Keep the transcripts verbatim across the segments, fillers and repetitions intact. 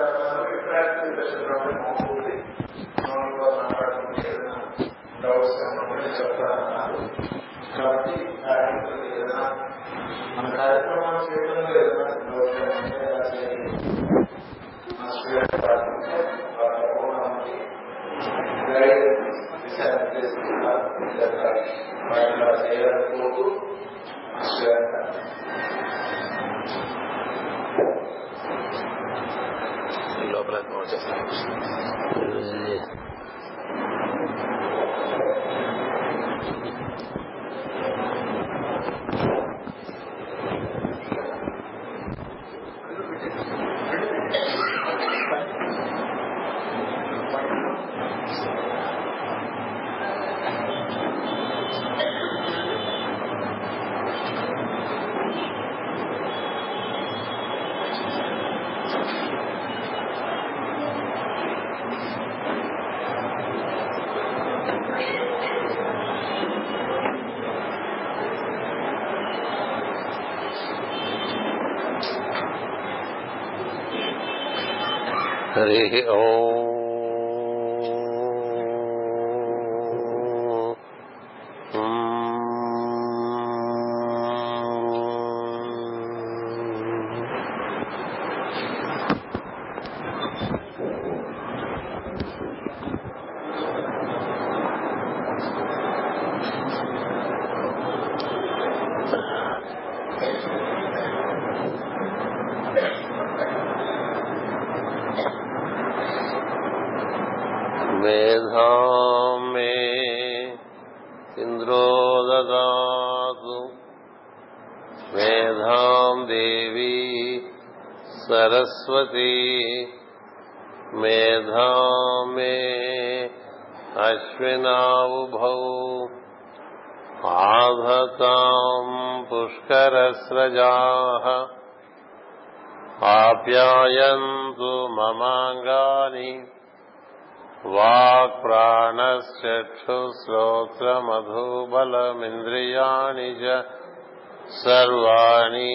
కాబట్టి మన కార్యక్రమాలు చేయడంలో ఏదైనా చేయాలనుకుంటూ లోపల హరి ఓం. ఆప్యాయంతు మమాంగాని వాక్ ప్రాణశ్చక్షుశ్రోత్రమధుబలమింద్రియాణి చ సర్వాణి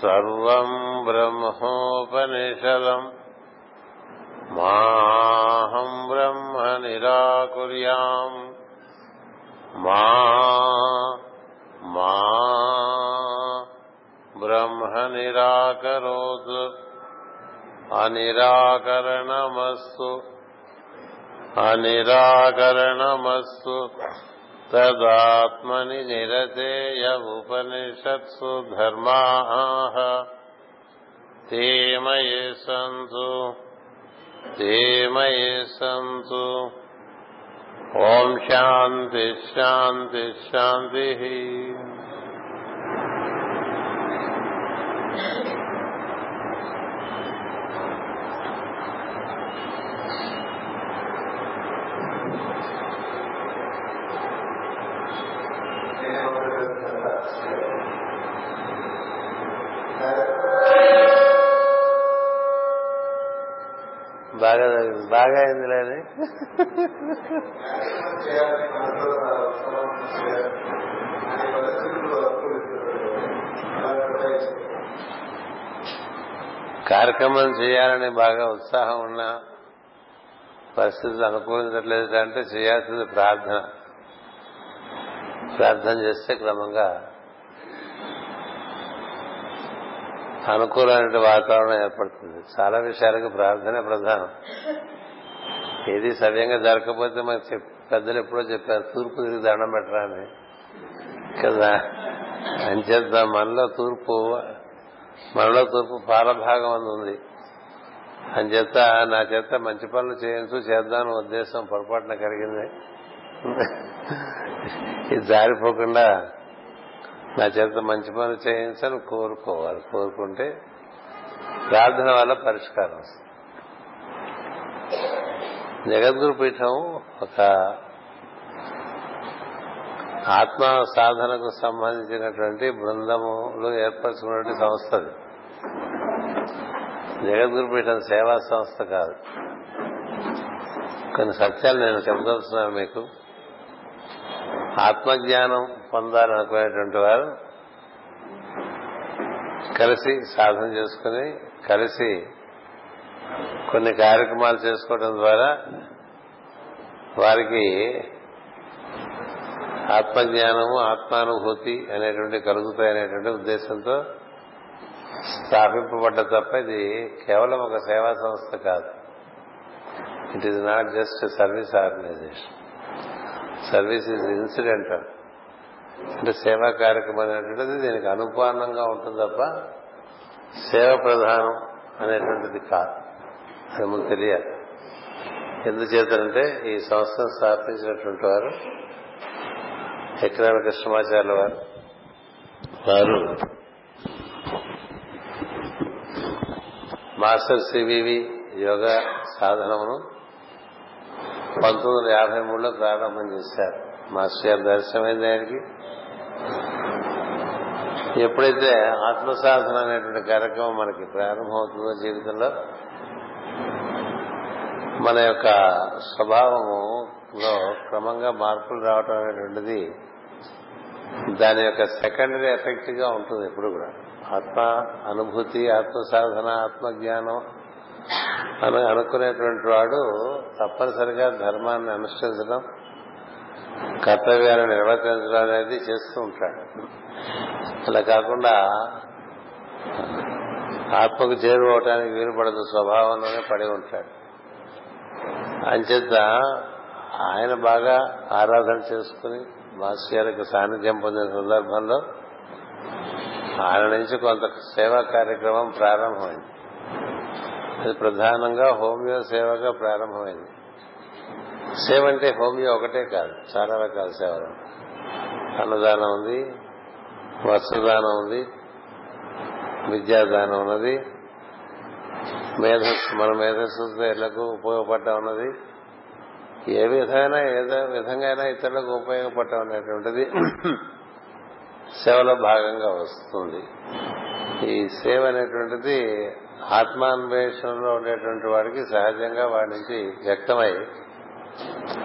సర్వం బ్రహ్మోపనిషదం మాహం బ్రహ్మ నిరాకుర్యాం మా మా బ్రహ్మ నిరాకరోతు అనిరాకరణమస్తు అనిరాకరణమస్తు తదాత్మని నిరతేయ ఉపనిషత్సు ధర్మాః తే మయే సంతు తే మయే సంతు. ఓం శాంతి శాంతి శాంతి. బాగా బాగా అయింది లేని కార్యక్రమం చేయాలని బాగా ఉత్సాహం ఉన్న పరిస్థితులు అనుకూలించట్లేదు అంటే చేయాల్సింది ప్రార్థన. ప్రార్థన చేస్తే క్రమంగా అనుకూలమైన వాతావరణం ఏర్పడుతుంది. చాలా విషయాలకు ప్రార్థనే ప్రధానం. ఏది సవ్యంగా జరగకపోతే మనకు పెద్దలు ఎప్పుడో చెప్పారు తూర్పు తిరిగి దండం పెట్టరా అని కదా. అంచేద్దాం మనలో తూర్పు మనలో తూర్పు పాలభాగం అని ఉంది. అంచేత నా చేత మంచి పనులు చేయించు చేద్దామని ఉద్దేశం పొరపాటున కలిగింది. ఇది జారిపోకుండా నా చేత మంచి పనులు చేయించని కోరుకోవాలి. కోరుకుంటే ప్రార్థన వల్ల పరిష్కారం వస్తుంది. జగద్గురుపీఠం ఒక ఆత్మ సాధనకు సంబంధించినటువంటి బృందములు ఏర్పరచుకున్నటువంటి సంస్థ. జగద్గురుపీఠం సేవా సంస్థ కాదు. కొన్ని సత్యాలు నేను చెప్పదలుచున్నాను మీకు. ఆత్మజ్ఞానం పొందాలనుకునేటువంటి వారు కలిసి సాధన చేసుకుని కలిసి కొన్ని కార్యక్రమాలు చేసుకోవడం ద్వారా వారికి ఆత్మజ్ఞానము ఆత్మానుభూతి అనేటువంటి కలుగుతాయనేటువంటి ఉద్దేశంతో స్థాపింపబడ్డ తప్ప ఇది కేవలం ఒక సేవా సంస్థ కాదు. It is not just service organisation. Service is incidental. అంటే సేవా కార్యక్రమం అనేటువంటిది దీనికి అనుపానంగా ఉంటుంది తప్ప సేవ ప్రధానం అనేటువంటిది కాదు. అది ముందు తెలియాలి. ఎందుచేతంటే ఈ సంస్థను స్థాపించినటువంటి వారు ఎక్కినాల కృష్ణమాచార్యుల వారు వారు మాస్టర్ సిబీవి యోగా సాధనమును పంతొమ్మిది వందల యాభై మూడులో ప్రారంభం చేశారు. మాస్టర్ గారు దర్శనమైంది ఆయనకి. ఎప్పుడైతే ఆత్మసాధన అనేటువంటి కార్యక్రమం మనకి ప్రారంభమవుతుందో జీవితంలో మన యొక్క స్వభావములో క్రమంగా మార్పులు రావటం అనేటువంటిది దాని యొక్క సెకండరీ ఎఫెక్ట్ గా ఉంటుంది. ఎప్పుడు కూడా ఆత్మ అనుభూతి, ఆత్మసాధన, ఆత్మజ్ఞానం అని అనుకునేటువంటి వాడు తప్పనిసరిగా ధర్మాన్ని అనుష్ఠించడం, కర్తవ్యాలను నిర్వర్తించడం అనేది చేస్తూ ఉంటాడు. అలా కాకుండా ఆత్మకు చేరువవటానికి వీలుపడదు స్వభావంలోనే పడి ఉంటాడు. అంచేత ఆయన బాగా ఆరాధన చేసుకుని మాస్టర్ గారికి సాన్నిధ్యం పొందిన సందర్భంలో ఆయన నుంచి కొంత సేవా కార్యక్రమం ప్రారంభమైంది. అది ప్రధానంగా హోమియో సేవగా ప్రారంభమైంది. సేవ అంటే హోమియో ఒకటే కాదు, చాలా రకాల సేవలు. అన్నదానం ఉంది, వస్త్రదానం ఉంది, విద్యాదానం ఉన్నది, మేధస్సు మన మేధస్సుతో ఇళ్లకు ఉపయోగపడటం ఉన్నది, ఏ విధమైన ఏదో విధంగా అయినా ఇతరులకు ఉపయోగపడటం అనేటువంటిది సేవలో భాగంగా వస్తుంది. ఈ సేవ అనేటువంటిది ఆత్మాన్వేషణలో ఉండేటువంటి వాడికి సహజంగా వాడి నుంచి వ్యక్తమై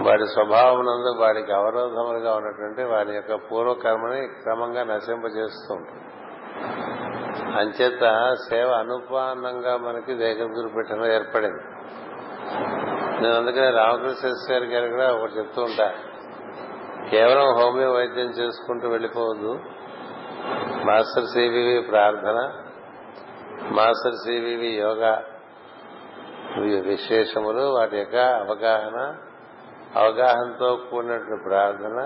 వాడి స్వభావం నందు వాడికి అవరోధములుగా ఉన్నటువంటి వాడి యొక్క పూర్వకర్మని క్రమంగా నశింపజేస్తూ ఉంటుంది. అంచేత సేవ అనుపానంగా మనకి జగద్గురుపీఠంలో ఏర్పడింది. నేను అందుకని రామకృష్ణ గారు కూడా ఒకటి చెప్తూ ఉంటా, కేవలం హోమియో వైద్యం చేసుకుంటూ వెళ్ళిపోవద్దు. మాస్టర్ సిబీవి ప్రార్థన, మాస్టర్ సిబీవి యోగా విశేషములు, వాటి యొక్క అవగాహన, అవగాహనతో కూడినటువంటి ప్రార్థన,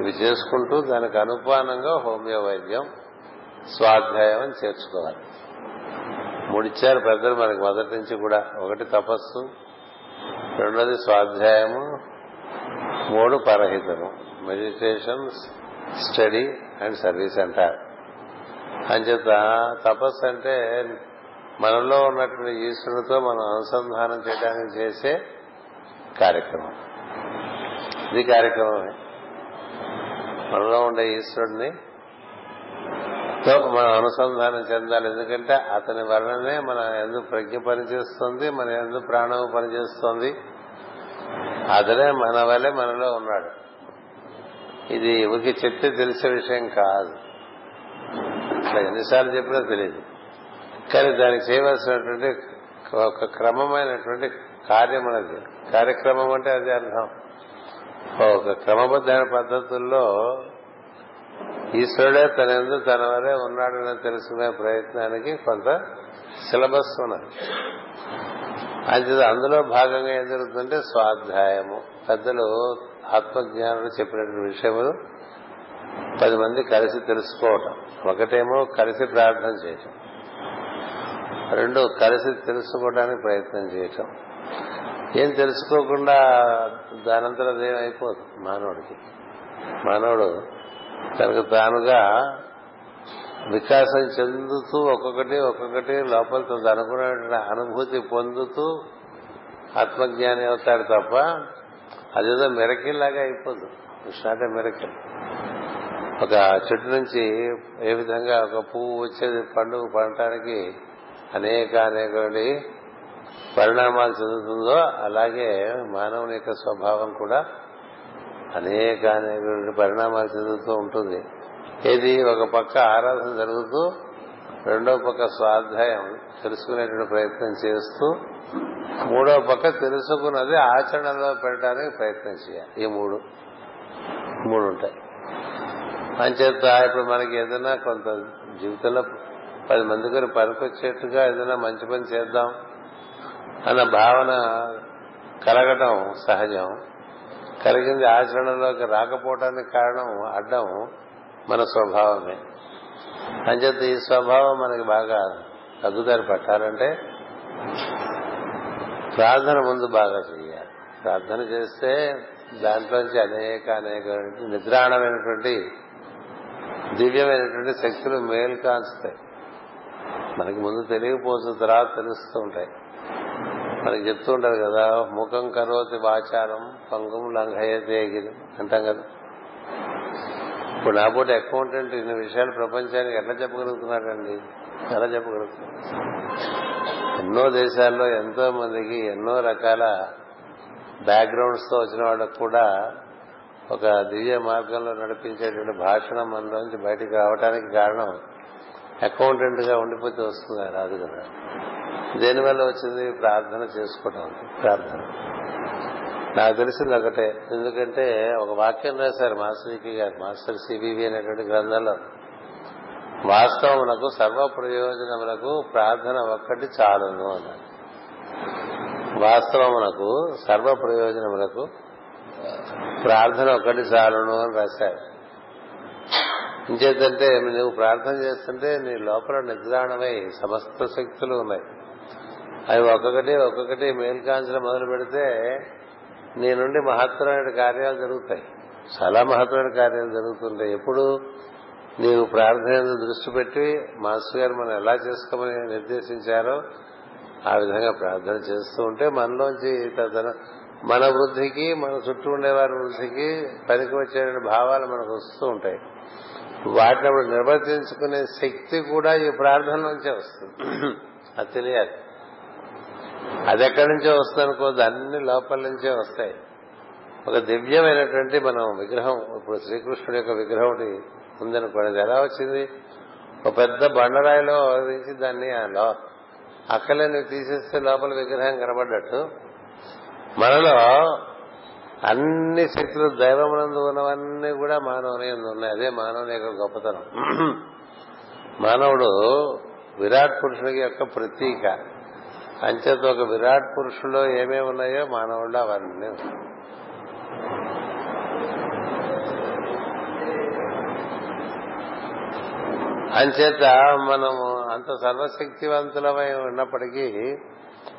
ఇవి చేసుకుంటూ దానికి అనుపానంగా హోమియో వైద్యం, స్వాధ్యాయం అని చేర్చుకోవాలి. మూడిచ్చారు పెద్దలు మనకి మొదటి నుంచి కూడా. ఒకటి తపస్సు, రెండోది స్వాధ్యాయము, మూడు పరహితము, మెడిటేషన్, స్టడీ అండ్ సర్వీస్ అంటారు. అంచేత తపస్సు అంటే మనలో ఉన్నటువంటి ఈశ్వరుడితో మనం అనుసంధానం చేయడానికి చేసే కార్యక్రమం. ఇది కార్యక్రమమే. మనలో ఉండే ఈశ్వరుడిని తో మనం అనుసంధానం చెందాలి. ఎందుకంటే అతని వలననే మన ఎందు ప్రజ్ఞ పనిచేస్తుంది, మన ఎందు ప్రాణం పనిచేస్తుంది. అతనే మన వలె మనలో ఉన్నాడు. ఇది ఎవరికి చెప్తే తెలిసే విషయం కాదు. అట్లా ఎన్నిసార్లు చెప్పినా తెలియదు. కానీ దానికి చేయవలసినటువంటి ఒక క్రమమైనటువంటి కార్యం అనేది, కార్యక్రమం అంటే అది అర్థం. ఒక క్రమబద్ధమైన పద్ధతుల్లో ఈశ్వరుడే తనందు తన వరే ఉన్నాడని తెలుసుకునే ప్రయత్నానికి కొంత సిలబస్ ఉన్నది. అది అందులో భాగంగా ఏం జరుగుతుందంటే స్వాధ్యాయము. పెద్దలు ఆత్మజ్ఞానులు చెప్పినటువంటి విషయములు పది మంది కలిసి తెలుసుకోవటం, ఒకటేమో కలిసి ప్రార్థన చేయటం, రెండు కలిసి తెలుసుకోవడానికి ప్రయత్నం చేయటం. ఏం తెలుసుకోకుండా దానంతరం అదేమైపోదు మానవుడికి. మానవుడు తనకు తానుగా వికాసం చెందుతూ ఒక్కొక్కటి ఒక్కొక్కటి లోపల తను అనుకున్న అనుభూతి పొందుతూ ఆత్మజ్ఞాని అవుతాడు తప్ప అదేదో మిరకిల్ లాగా అయిపోదు. It's not a miracle. ఒక చెట్టు నుంచి ఏ విధంగా ఒక పువ్వు వచ్చేది, పండు పండటానికి అనేక అనేక పరిణామాలు చెందుతుందో అలాగే మానవుని యొక్క స్వభావం కూడా అనేక అనేక పరిణామాలు చెందుతూ ఉంటుంది. ఇది ఒక పక్క ఆరాధన జరుగుతూ రెండో పక్క స్వాధ్యాయం తెలుసుకునేటువంటి ప్రయత్నం చేస్తూ, మూడో పక్క తెలుసుకున్నది ఆచరణలో పెట్టడానికి ప్రయత్నం చేయాలి. ఈ మూడు మూడు ఉంటాయి. అంచేత ఇప్పుడు మనకి ఏదైనా కొంత జీవితంలో పది మందికి పనికొచ్చేట్టుగా ఏదైనా మంచి పని చేద్దాం అన్న భావన కలగడం సహజం. కలిగింది ఆచరణలోకి రాకపోవటానికి కారణం అడ్డం మన స్వభావమే. అంచేత ఈ స్వభావం మనకి బాగా అద్దుదారి పట్టాలంటే ప్రార్థన ముందు బాగా చేయాలి. ప్రార్థన చేస్తే దాంట్లోంచి అనేక అనేక నిద్రాణమైనటువంటి దివ్యమైనటువంటి శక్తులు మేలు కాస్తాయి. మనకి ముందు తెలియకపోతున్న తర్వాత తెలుస్తూ ఉంటాయి. మనకి చెప్తూ ఉంటారు కదా, ముఖం కరోతి వాచారం పంగం లంఘయతే గిరి అంటాం కదా. ఇప్పుడు నా పూట ఎక్కువ ఉంటే ఇన్ని విషయాలు ప్రపంచానికి ఎట్లా చెప్పగలుగుతున్నాడండి, ఎలా చెప్పగలుగుతున్నాడు? ఎన్నో దేశాల్లో ఎంతో మందికి ఎన్నో రకాల బ్యాక్గ్రౌండ్స్ తో వచ్చిన వాళ్ళకు కూడా ఒక దివ్య మార్గంలో నడిపించేటువంటి భాషణం మనలోంచి బయటకు రావడానికి కారణం అకౌంటెంట్ గా ఉండిపోతే వస్తుంది రాదు కదా. దేనివల్ల వచ్చింది? ప్రార్థన చేసుకోవటం. ప్రార్థన నాకు తెలిసింది ఒకటే. ఎందుకంటే ఒక వాక్యం రాశారు మాస్టర్ గారు, మాస్టర్ సిబీవి అనేటువంటి గ్రంథంలో, వాస్తవములకు సర్వ ప్రయోజనములకు ప్రార్థన ఒక్కటి చాలును అన్నారు. వాస్తవములకు సర్వ ప్రయోజనములకు ప్రార్థన ఒక్కటి చాలును అని రాశారు. ఇంచేతంటే నువ్వు ప్రార్థన చేస్తుంటే నీ లోపల నిద్రాణమై సమస్త శక్తులు ఉన్నాయి. అవి ఒక్కొక్కటి ఒక్కొక్కటి మేల్కాంక్షలు మొదలు పెడితే నీ నుండి మహత్తరమైన కార్యాలు జరుగుతాయి. చాలా మహత్తరమైన కార్యాలు జరుగుతుంటాయి. ఎప్పుడు నీవు ప్రార్థన దృష్టి పెట్టి మాస్టర్ గారు మనం ఎలా చేసుకోమని నిర్దేశించారో ఆ విధంగా ప్రార్థన చేస్తూ ఉంటే మనలోంచి మన వృద్ధికి, మన చుట్టూ ఉండేవారి వృద్ధికి పనికి వచ్చే భావాలు మనకు వస్తూ ఉంటాయి. వాటిని అప్పుడు నిర్వర్తించుకునే శక్తి కూడా ఈ ప్రార్థన నుంచే వస్తుంది. అది తెలియాలి. అది ఎక్కడి నుంచో వస్తుంది అనుకోద్దు, అన్ని లోపల నుంచే వస్తాయి. ఒక దివ్యమైనటువంటి మనం విగ్రహం, ఇప్పుడు శ్రీకృష్ణుడి యొక్క విగ్రహం ఒకటి ఉందనుకోండి, ఎలా వచ్చింది? ఒక పెద్ద బండరాయిలో నుంచి దాన్ని అక్కలే నువ్వు తీసేస్తే లోపల విగ్రహం కనబడ్డట్టు, మనలో అన్ని శక్తులు దైవమునందు ఉన్నవన్నీ కూడా మానవుని ఉన్నాయి. అదే మానవుని యొక్క గొప్పతనం. మానవుడు విరాట్ పురుషుడి యొక్క ప్రతీక. అంచేత ఒక విరాట్ పురుషులో ఏమేమి ఉన్నాయో మానవుడు అవన్నీ ఉన్నాయి. అంచేత మనము అంత సర్వశక్తివంతులమై ఉన్నప్పటికీ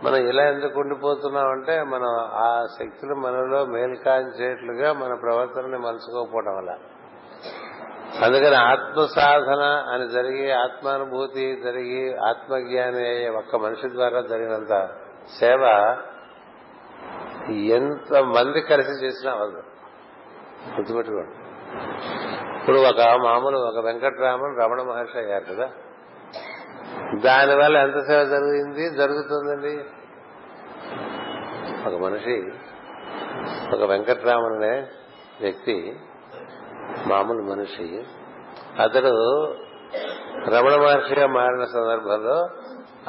మనం ఇలా ఎందుకు ఉండిపోతున్నామంటే మనం ఆ శక్తులు మనలో మేల్కాంచేట్లుగా మన ప్రవర్తనని మలుచుకోకపోవడం వల్ల. అందుకని ఆత్మ సాధన అని జరిగి, ఆత్మానుభూతి జరిగి, ఆత్మజ్ఞాని అయ్యే ఒక్క మనిషి ద్వారా జరిగినంత సేవ ఎంత మంది కలిసి చేసినా అవదు. గుర్తుపెట్టుకోండి. ఇప్పుడు ఒక మామూలు ఒక వెంకటరామన్ రమణ మహర్షి అయ్యారు కదా, దానివల్ల ఎంత సేవ జరిగింది జరుగుతుందండి. ఒక మనిషి, ఒక వెంకటరామన్ అనే వ్యక్తి, మామూలు మనిషి, అతడు రమణ మహర్షిగా మారిన సందర్భంలో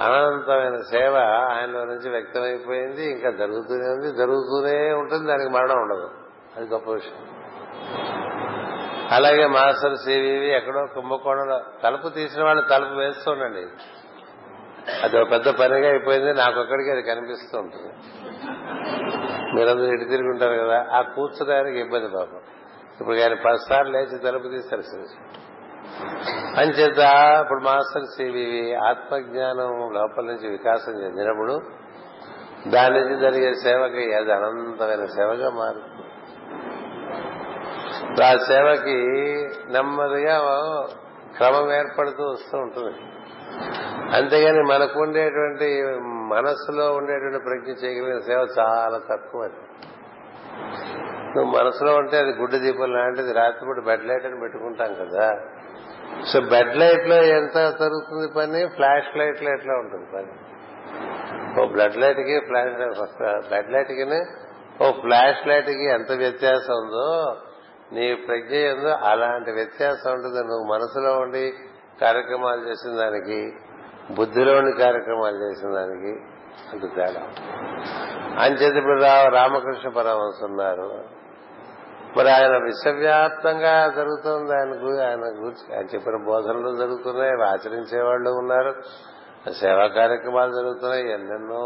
అనంతమైన సేవ ఆయనలో నుంచి వ్యక్తమైపోయింది. ఇంకా జరుగుతూనే ఉంది, జరుగుతూనే ఉంటుంది. దానికి మరణం ఉండదు. అది గొప్ప విషయం. అలాగే మాస్టర్ సివివి ఎక్కడో కుంభకోణంలో తలుపు తీసిన వాళ్ళు తలుపు వేస్తూ ఉండండి, అది ఒక పెద్ద పనిగా అయిపోయింది. నాకొక్కడికి అది కనిపిస్తూ ఉంటుంది. మీరందరూ ఇటు తిరిగి ఉంటారు కదా, ఆ కూర్చోడానికి ఇబ్బంది పాపం. ఇప్పుడు ఆయన పది సార్లు లేచి తలుపు తీస్తారు. అంచేత ఇప్పుడు మాస్టర్ సివివి ఆత్మజ్ఞానం లోపల నుంచి వికాసం చెందినప్పుడు దాని నుంచి జరిగే సేవకి అది అనంతమైన సేవగా మారుతుంది. ఆ సేవకి నెమ్మదిగా క్రమం ఏర్పడుతూ వస్తూ ఉంటుంది. అంతేగాని మనకు ఉండేటువంటి మనస్సులో ఉండేటువంటి ప్రజ్ఞ చేయగలిగిన సేవ చాలా తక్కువ. నువ్వు మనసులో ఉంటే అది గుడ్డు దీపం లాంటిది. రాత్రిపూట బెడ్ లైట్ అని పెట్టుకుంటాం కదా, సో బెడ్ లైట్ లో ఎంత జరుగుతుంది పని, ఫ్లాష్ లైట్ లో ఎట్లా ఉంటుంది పని. ఓ బెడ్ లైట్ కి ఫ్లాష్ లైట్ బెడ్ లైట్ కి ఓ ఫ్లాష్ లైట్ కి ఎంత వ్యత్యాసం ఉందో నీ ప్రజ్ఞ ఎందు అలాంటి వ్యత్యాసం ఉంటుంది. నువ్వు మనసులో ఉండి కార్యక్రమాలు చేసిన దానికి, బుద్ధిలోని కార్యక్రమాలు చేసిన దానికి అంత తేడా. అంచేత ఇప్పుడు రామకృష్ణ పరమహంస ఉన్నారు. మరి ఆయన విశ్వవ్యాప్తంగా జరుగుతుంది, ఆయన ఆయన గురించి ఆయన చెప్పిన బోధనలు జరుగుతున్నాయి, అవి ఆచరించేవాళ్లు ఉన్నారు, సేవా కార్యక్రమాలు జరుగుతున్నాయి, ఎన్నెన్నో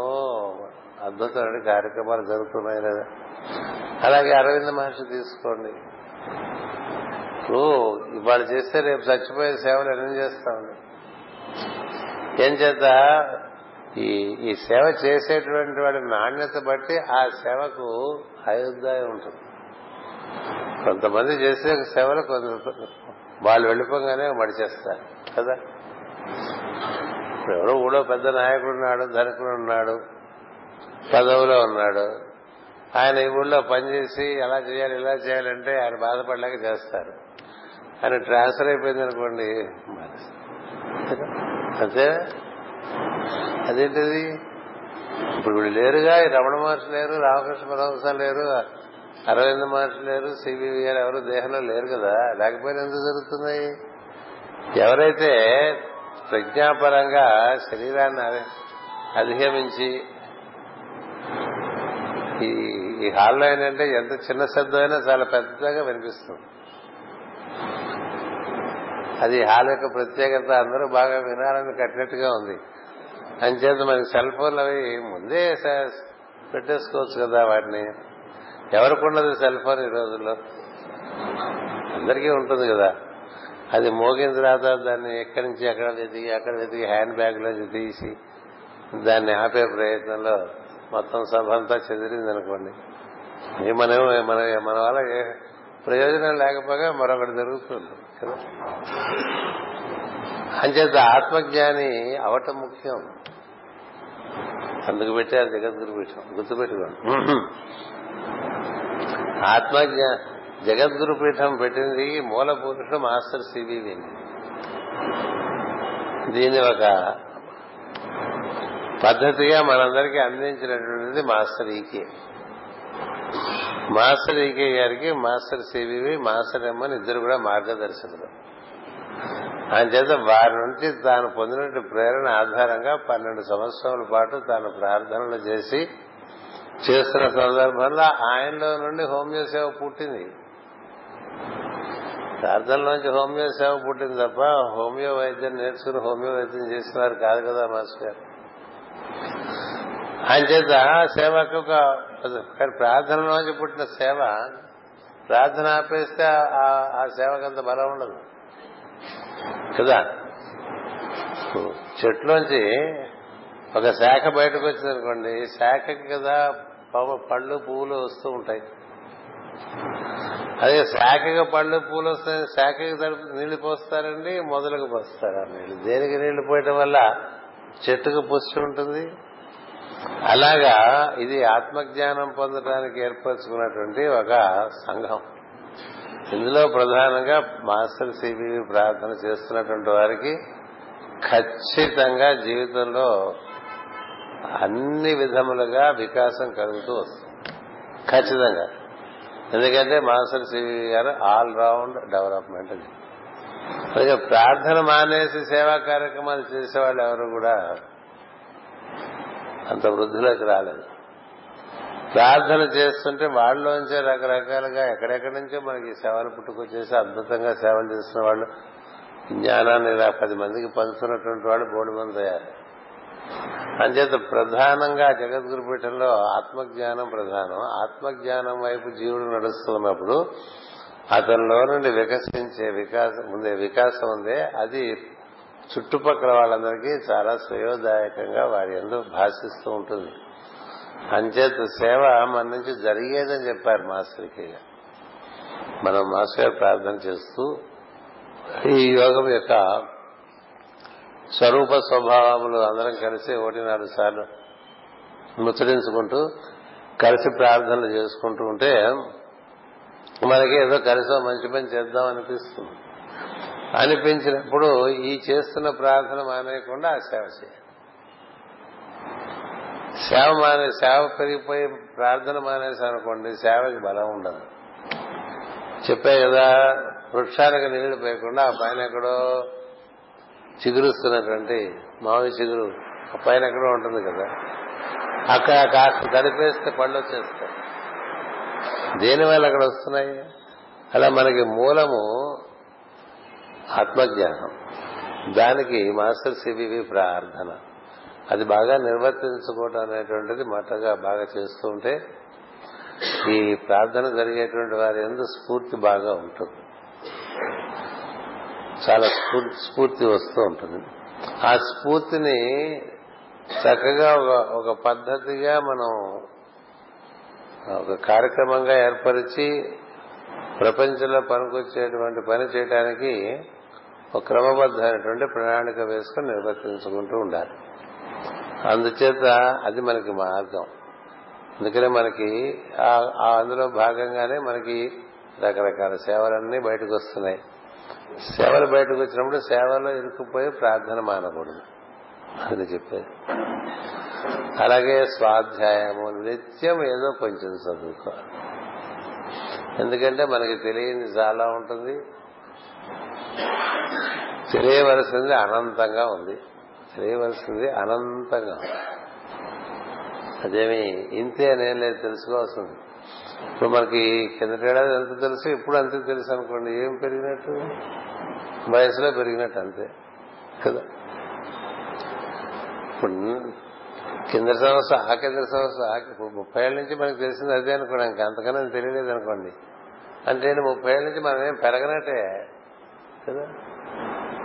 అద్భుతమైన కార్యక్రమాలు జరుగుతున్నాయి కదా. అలాగే అరవింద మహర్షి తీసుకోండి, ఇవాళ చేస్తే రేపు చచ్చిపోయే సేవలు ఎన్ని చేస్తామండి. ఏం చేత ఈ ఈ సేవ చేసేటువంటి వాడి నాణ్యత బట్టి ఆ సేవకు ఆయుర్దాయం ఉంటుంది. కొంతమంది చేసే సేవలు కొంత వాళ్ళు వెళ్ళిపోగానే మడిచేస్తారు కదా. ఎవరో ఊడో పెద్ద నాయకుడు ఉన్నాడు, ధనికుడు ఉన్నాడు, పదవిలో ఉన్నాడు, ఆయన ఈ ఊళ్ళో పనిచేసి ఎలా చేయాలి ఎలా చేయాలంటే ఆయన బాధపడలేక చేస్తారు. ఆయన ట్రాన్స్ఫర్ అయిపోయింది అనుకోండి, అంతే. అదేంటిది, ఇప్పుడు వీళ్ళు లేరుగా, ఈ రమణ మహర్షి లేరు, రామకృష్ణ పరమహంస లేరు, అరవింద మహర్షి లేరు, సిబీవి గారు ఎవరు దేహంలో లేరు కదా. లేకపోయినా ఎందుకు జరుగుతున్నాయి? ఎవరైతే ప్రజ్ఞాపరంగా శరీరాన్ని అధిగమించి ఈ ఈ హాల్లో ఏంటంటే ఎంత చిన్న శబ్దమైనా చాలా పెద్దగా వినిపిస్తుంది. అది హాల్ యొక్క ప్రత్యేకత, అందరూ బాగా వినాలని కట్టినట్టుగా ఉంది. అంచేత మనకి సెల్ ఫోన్లు అవి ముందే పెట్టేసుకోవచ్చు కదా వాటిని. ఎవరికి ఉండదు సెల్ ఫోన్ ఈ రోజుల్లో, అందరికీ ఉంటుంది కదా. అది మోగిన తర్వాత దాన్ని ఎక్కడి నుంచి ఎక్కడ వెతికి అక్కడ వెతికి హ్యాండ్ బ్యాగ్ లో తీసి దాన్ని ఆపే ప్రయత్నంలో మొత్తం సభ అంతా చెదిరింది అనుకోండి. మనమేమో మన మన వల్ల ఏ ప్రయోజనం లేకపోగా మరొకటి జరుగుతుంది కదా. అంచేత ఆత్మజ్ఞాని అవటం ముఖ్యం. అందుకు పెట్టారు జగద్గురుపీఠం, గుర్తుపెట్టుకోండి. ఆత్మజ్ఞా జగద్గురుపీఠం పెట్టింది మూల పురుషుడు మాస్టర్ సిబీవి. దీన్ని ఒక పద్ధతిగా మనందరికీ అందించినటువంటిది మాస్టర్ ఈకే. మాస్టర్ ఈకే గారికి మాస్టర్ సిబీవి, మాస్టర్ ఎమ్మని ఇద్దరు కూడా మార్గదర్శకులు. అంచేత వారి నుంచి తాను పొందిన ప్రేరణ ఆధారంగా పన్నెండు సంవత్సరాల పాటు తాను ప్రార్థనలు చేసి చేస్తున్న సందర్భంలో ఆయనలో నుండి హోమియో సేవ పుట్టింది. ప్రార్థనలోంచి హోమియో సేవ పుట్టింది తప్ప హోమియో వైద్యం నేర్చుకుని హోమియో వైద్యం చేస్తున్నారు కాదు కదా మాస్టర్ గారు. ఆయన చేత సేవకు ఒక ప్రార్థనలోంచి పుట్టిన సేవ. ప్రార్థన ఆపేస్తే ఆ సేవకంత బలం ఉండదు కదా. చెట్లోంచి ఒక శాఖ బయటకు వచ్చిందనుకోండి, శాఖకి కదా పళ్ళు పువ్వులు వస్తూ ఉంటాయి. అదే శాఖగా పళ్ళు పువ్వులు వస్తాయి, శాఖకి నీళ్లు పోస్తారండి, మొదలకు పోస్తారు. నీళ్లు దేనికి నీళ్లు పోయటం వల్ల చెట్టుకు పుష్టి ఉంటుంది. అలాగా ఇది ఆత్మజ్ఞానం పొందడానికి ఏర్పరచుకున్నటువంటి ఒక సంఘం. ఇందులో ప్రధానంగా మాస్టర్ సిబీవి ప్రార్థన చేస్తున్నటువంటి వారికి ఖచ్చితంగా జీవితంలో అన్ని విధములుగా వికాసం కలుగుతూ వస్తుంది ఖచ్చితంగా. ఎందుకంటే మాస్టర్ సిబీవి గారు ఆల్ రౌండ్ డెవలప్మెంట్. అందుకే ప్రార్థన మానేసి సేవా కార్యక్రమాలు చేసేవాళ్ళు ఎవరు కూడా అంత వృద్ధిలోకి రాలేదు. ప్రార్థన చేస్తుంటే వాళ్ళలోంచే రకరకాలుగా ఎక్కడెక్కడి నుంచో మనకి సేవలు పుట్టుకొచ్చేసి అద్భుతంగా సేవలు చేసిన వాళ్ళు, జ్ఞానాన్ని ఇలా పది మందికి పంచుతున్నటువంటి వాళ్ళు బోడి మంది తయారు. అంచేత ప్రధానంగా జగద్గురుపీఠంలో ఆత్మజ్ఞానం ప్రధానం. ఆత్మజ్ఞానం వైపు జీవుడు నడుస్తున్నప్పుడు అతనిలో నుండి వికసించే వికాసం ఉందే వికాసం ఉందే అది చుట్టుపక్కల వాళ్ళందరికీ చాలా శ్రేయోదాయకంగా వారి యందు భాషిస్తూ ఉంటుంది. అంచేత సేవ మన నుంచి జరిగేదని చెప్పారు మాస్టర్కి. మనం మాస్టర్ ప్రార్థన చేస్తూ ఈ యోగం యొక్క స్వరూప స్వభావములు అందరం కలిసి ఒకటి నాలుగు సార్లు ముచ్చరించుకుంటూ కలిసి ప్రార్థనలు చేసుకుంటూ ఉంటే మనకి ఏదో కలిసి మంచి పని చేద్దాం అనిపిస్తుంది. అనిపించినప్పుడు ఈ చేస్తున్న ప్రార్థన మానేయకుండా ఆ సేవ చేయాలి. సేవ మానే సేవ పెరిగిపోయి ప్రార్థన మానేసనుకోండి సేవకి బలం ఉండదు. చెప్పే కదా, వృక్షాలకు నీళ్లు పోయకుండా ఆ పైన ఎక్కడో చిగురుస్తున్నటువంటి మామిడి చిగురు పైన ఎక్కడో ఉంటుంది కదా, అక్కడ కాస్త తడిపేస్తే పళ్ళు వచ్చేస్తాయి. దేనివల్ల అక్కడ వస్తున్నాయి? అలా మనకి మూలము ఆత్మజ్ఞానం, దానికి మాస్టర్ సిబీవి ప్రార్థన, అది బాగా నిర్వర్తించుకోవటం అనేటువంటిది మట్టగా బాగా చేస్తూ ఉంటే ఈ ప్రార్థన జరిగేటువంటి వారి యందు స్ఫూర్తి బాగా ఉంటుంది, చాలా స్ఫూర్తి వస్తూ ఉంటుంది. ఆ స్ఫూర్తిని చక్కగా ఒక పద్ధతిగా మనం ఒక కార్యక్రమంగా ఏర్పరిచి ప్రపంచంలో పనికొచ్చేటువంటి పని చేయడానికి ఒక క్రమబద్ధమైనటువంటి ప్రణాళిక వేసుకుని నిర్వర్తించుకుంటూ ఉండాలి. అందుచేత అది మనకి మార్గం. అందుకనే మనకి అందులో భాగంగానే మనకి రకరకాల సేవలన్నీ బయటకు వస్తున్నాయి. సేవలు బయటకు వచ్చినప్పుడు సేవలో ఇరుక్కుపోయి ప్రార్థన మానకూడదు, అది చెప్పేది. అలాగే స్వాధ్యాయము, నిత్యం ఏదో కొంచెం చదువుకోవాలి. ఎందుకంటే మనకి తెలియని చాలా ఉంటుంది, తెలియవలసింది అనంతంగా ఉంది తెలియవలసింది అనంతంగా ఉంది. అదేమి ఇంతే అనేం లేదు, తెలుసుకోవాల్సింది. ఇప్పుడు మనకి కిందటి ఏడాది ఎంత తెలుసు, ఇప్పుడు అంతే తెలుసు అనుకోండి, ఏం పెరిగినట్టు? వయసులో పెరిగినట్టు అంతే కదా. ఇప్పుడు కింద సంవత్సరం ఆ కింద సంవత్సరం ఇప్పుడు ముప్పై ఏళ్ళ నుంచి మనకు తెలిసింది అదే అనుకోండి, ఇంకా అంతకన్నా తెలియలేదు అనుకోండి. అంటే ముప్పై ఏళ్ళ నుంచి మనం ఏం పెరగనట్టే కదా.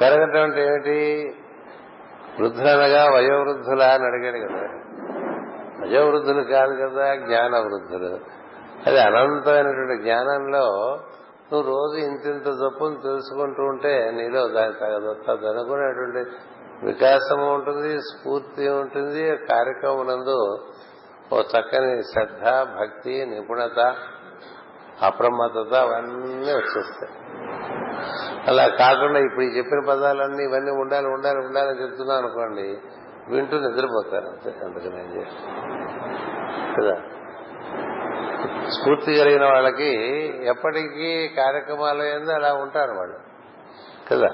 పెరగటం అంటే ఏమిటి? వృద్ధులనగా వయోవృద్ధులా అని అడిగాడు కదా, వయోవృద్ధులు కాదు కదా, జ్ఞాన వృద్ధులు. అది అనంతమైనటువంటి జ్ఞానంలో నువ్వు రోజు ఇంతింత చొప్పును తెలుసుకుంటూ ఉంటే నీలో దాని తదనుకునేటువంటి వికాసము ఉంటుంది, స్ఫూర్తి ఉంటుంది. కార్యక్రమమునందు ఓ చక్కని శ్రద్ధ, భక్తి, నిపుణత, అప్రమత్తత అవన్నీ వచ్చేస్తాయి. అలా కాకుండా ఇప్పుడు చెప్పిన పదాలన్నీ ఇవన్నీ ఉండాలి ఉండాలి ఉండాలని చెప్తున్నాం అనుకోండి, వింటూ నిద్రపోతారు అంతే. అందుకనే కదా స్ఫూర్తి కలిగిన వాళ్ళకి ఎప్పటికీ కార్యక్రమాలు ఏందో అలా ఉంటారు వాళ్ళు కదా.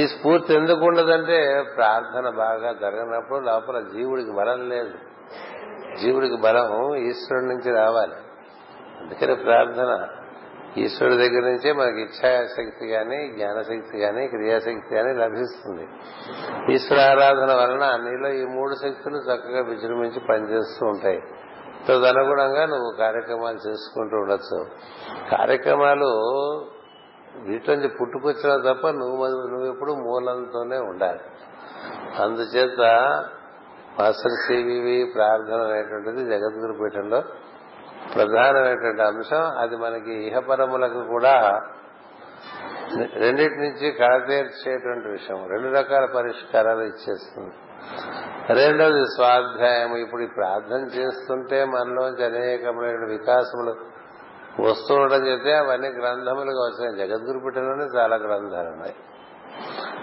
ఈ స్ఫూర్తి ఎందుకు ఉండదంటే ప్రార్థన బాగా జరగనప్పుడు లోపల జీవుడికి బలం లేదు. జీవుడికి బలం ఈశ్వరుడి నుంచి రావాలి. అందుకని ప్రార్థన ఈశ్వరుడి దగ్గర నుంచే మనకి ఇచ్ఛాశక్తి కానీ, జ్ఞానశక్తి కానీ, క్రియాశక్తి కానీ లభిస్తుంది. ఈశ్వరారాధన వలన నీలో ఈ మూడు శక్తులు చక్కగా విజృంభించి పనిచేస్తూ ఉంటాయి. తదనుగుణంగా నువ్వు కార్యక్రమాలు చేసుకుంటూ ఉండొచ్చు. కార్యక్రమాలు వీటిలోంచి పుట్టుకొచ్చినా తప్ప నువ్వు నువ్వు ఎప్పుడు మూలంతోనే ఉండాలి. అందుచేత మాస్టర్ సిబీవి ప్రార్థన అనేటువంటిది జగద్గురుపీఠంలో ప్రధానమైనటువంటి అంశం. అది మనకి ఇహపరములకు కూడా రెండింటి నుంచి కడతేర్చేటువంటి విషయం, రెండు రకాల పరిష్కారాలు ఇచ్చేస్తుంది. రెండోది స్వాధ్యాయం. ఇప్పుడు ప్రార్థన చేస్తుంటే మనలోంచి అనేకమైన వికాసములు వస్తూ ఉండడం చేస్తే అవన్నీ గ్రంథములుగా వస్తాయి. జగద్గురుపీఠంలోనే చాలా గ్రంథాలు ఉన్నాయి.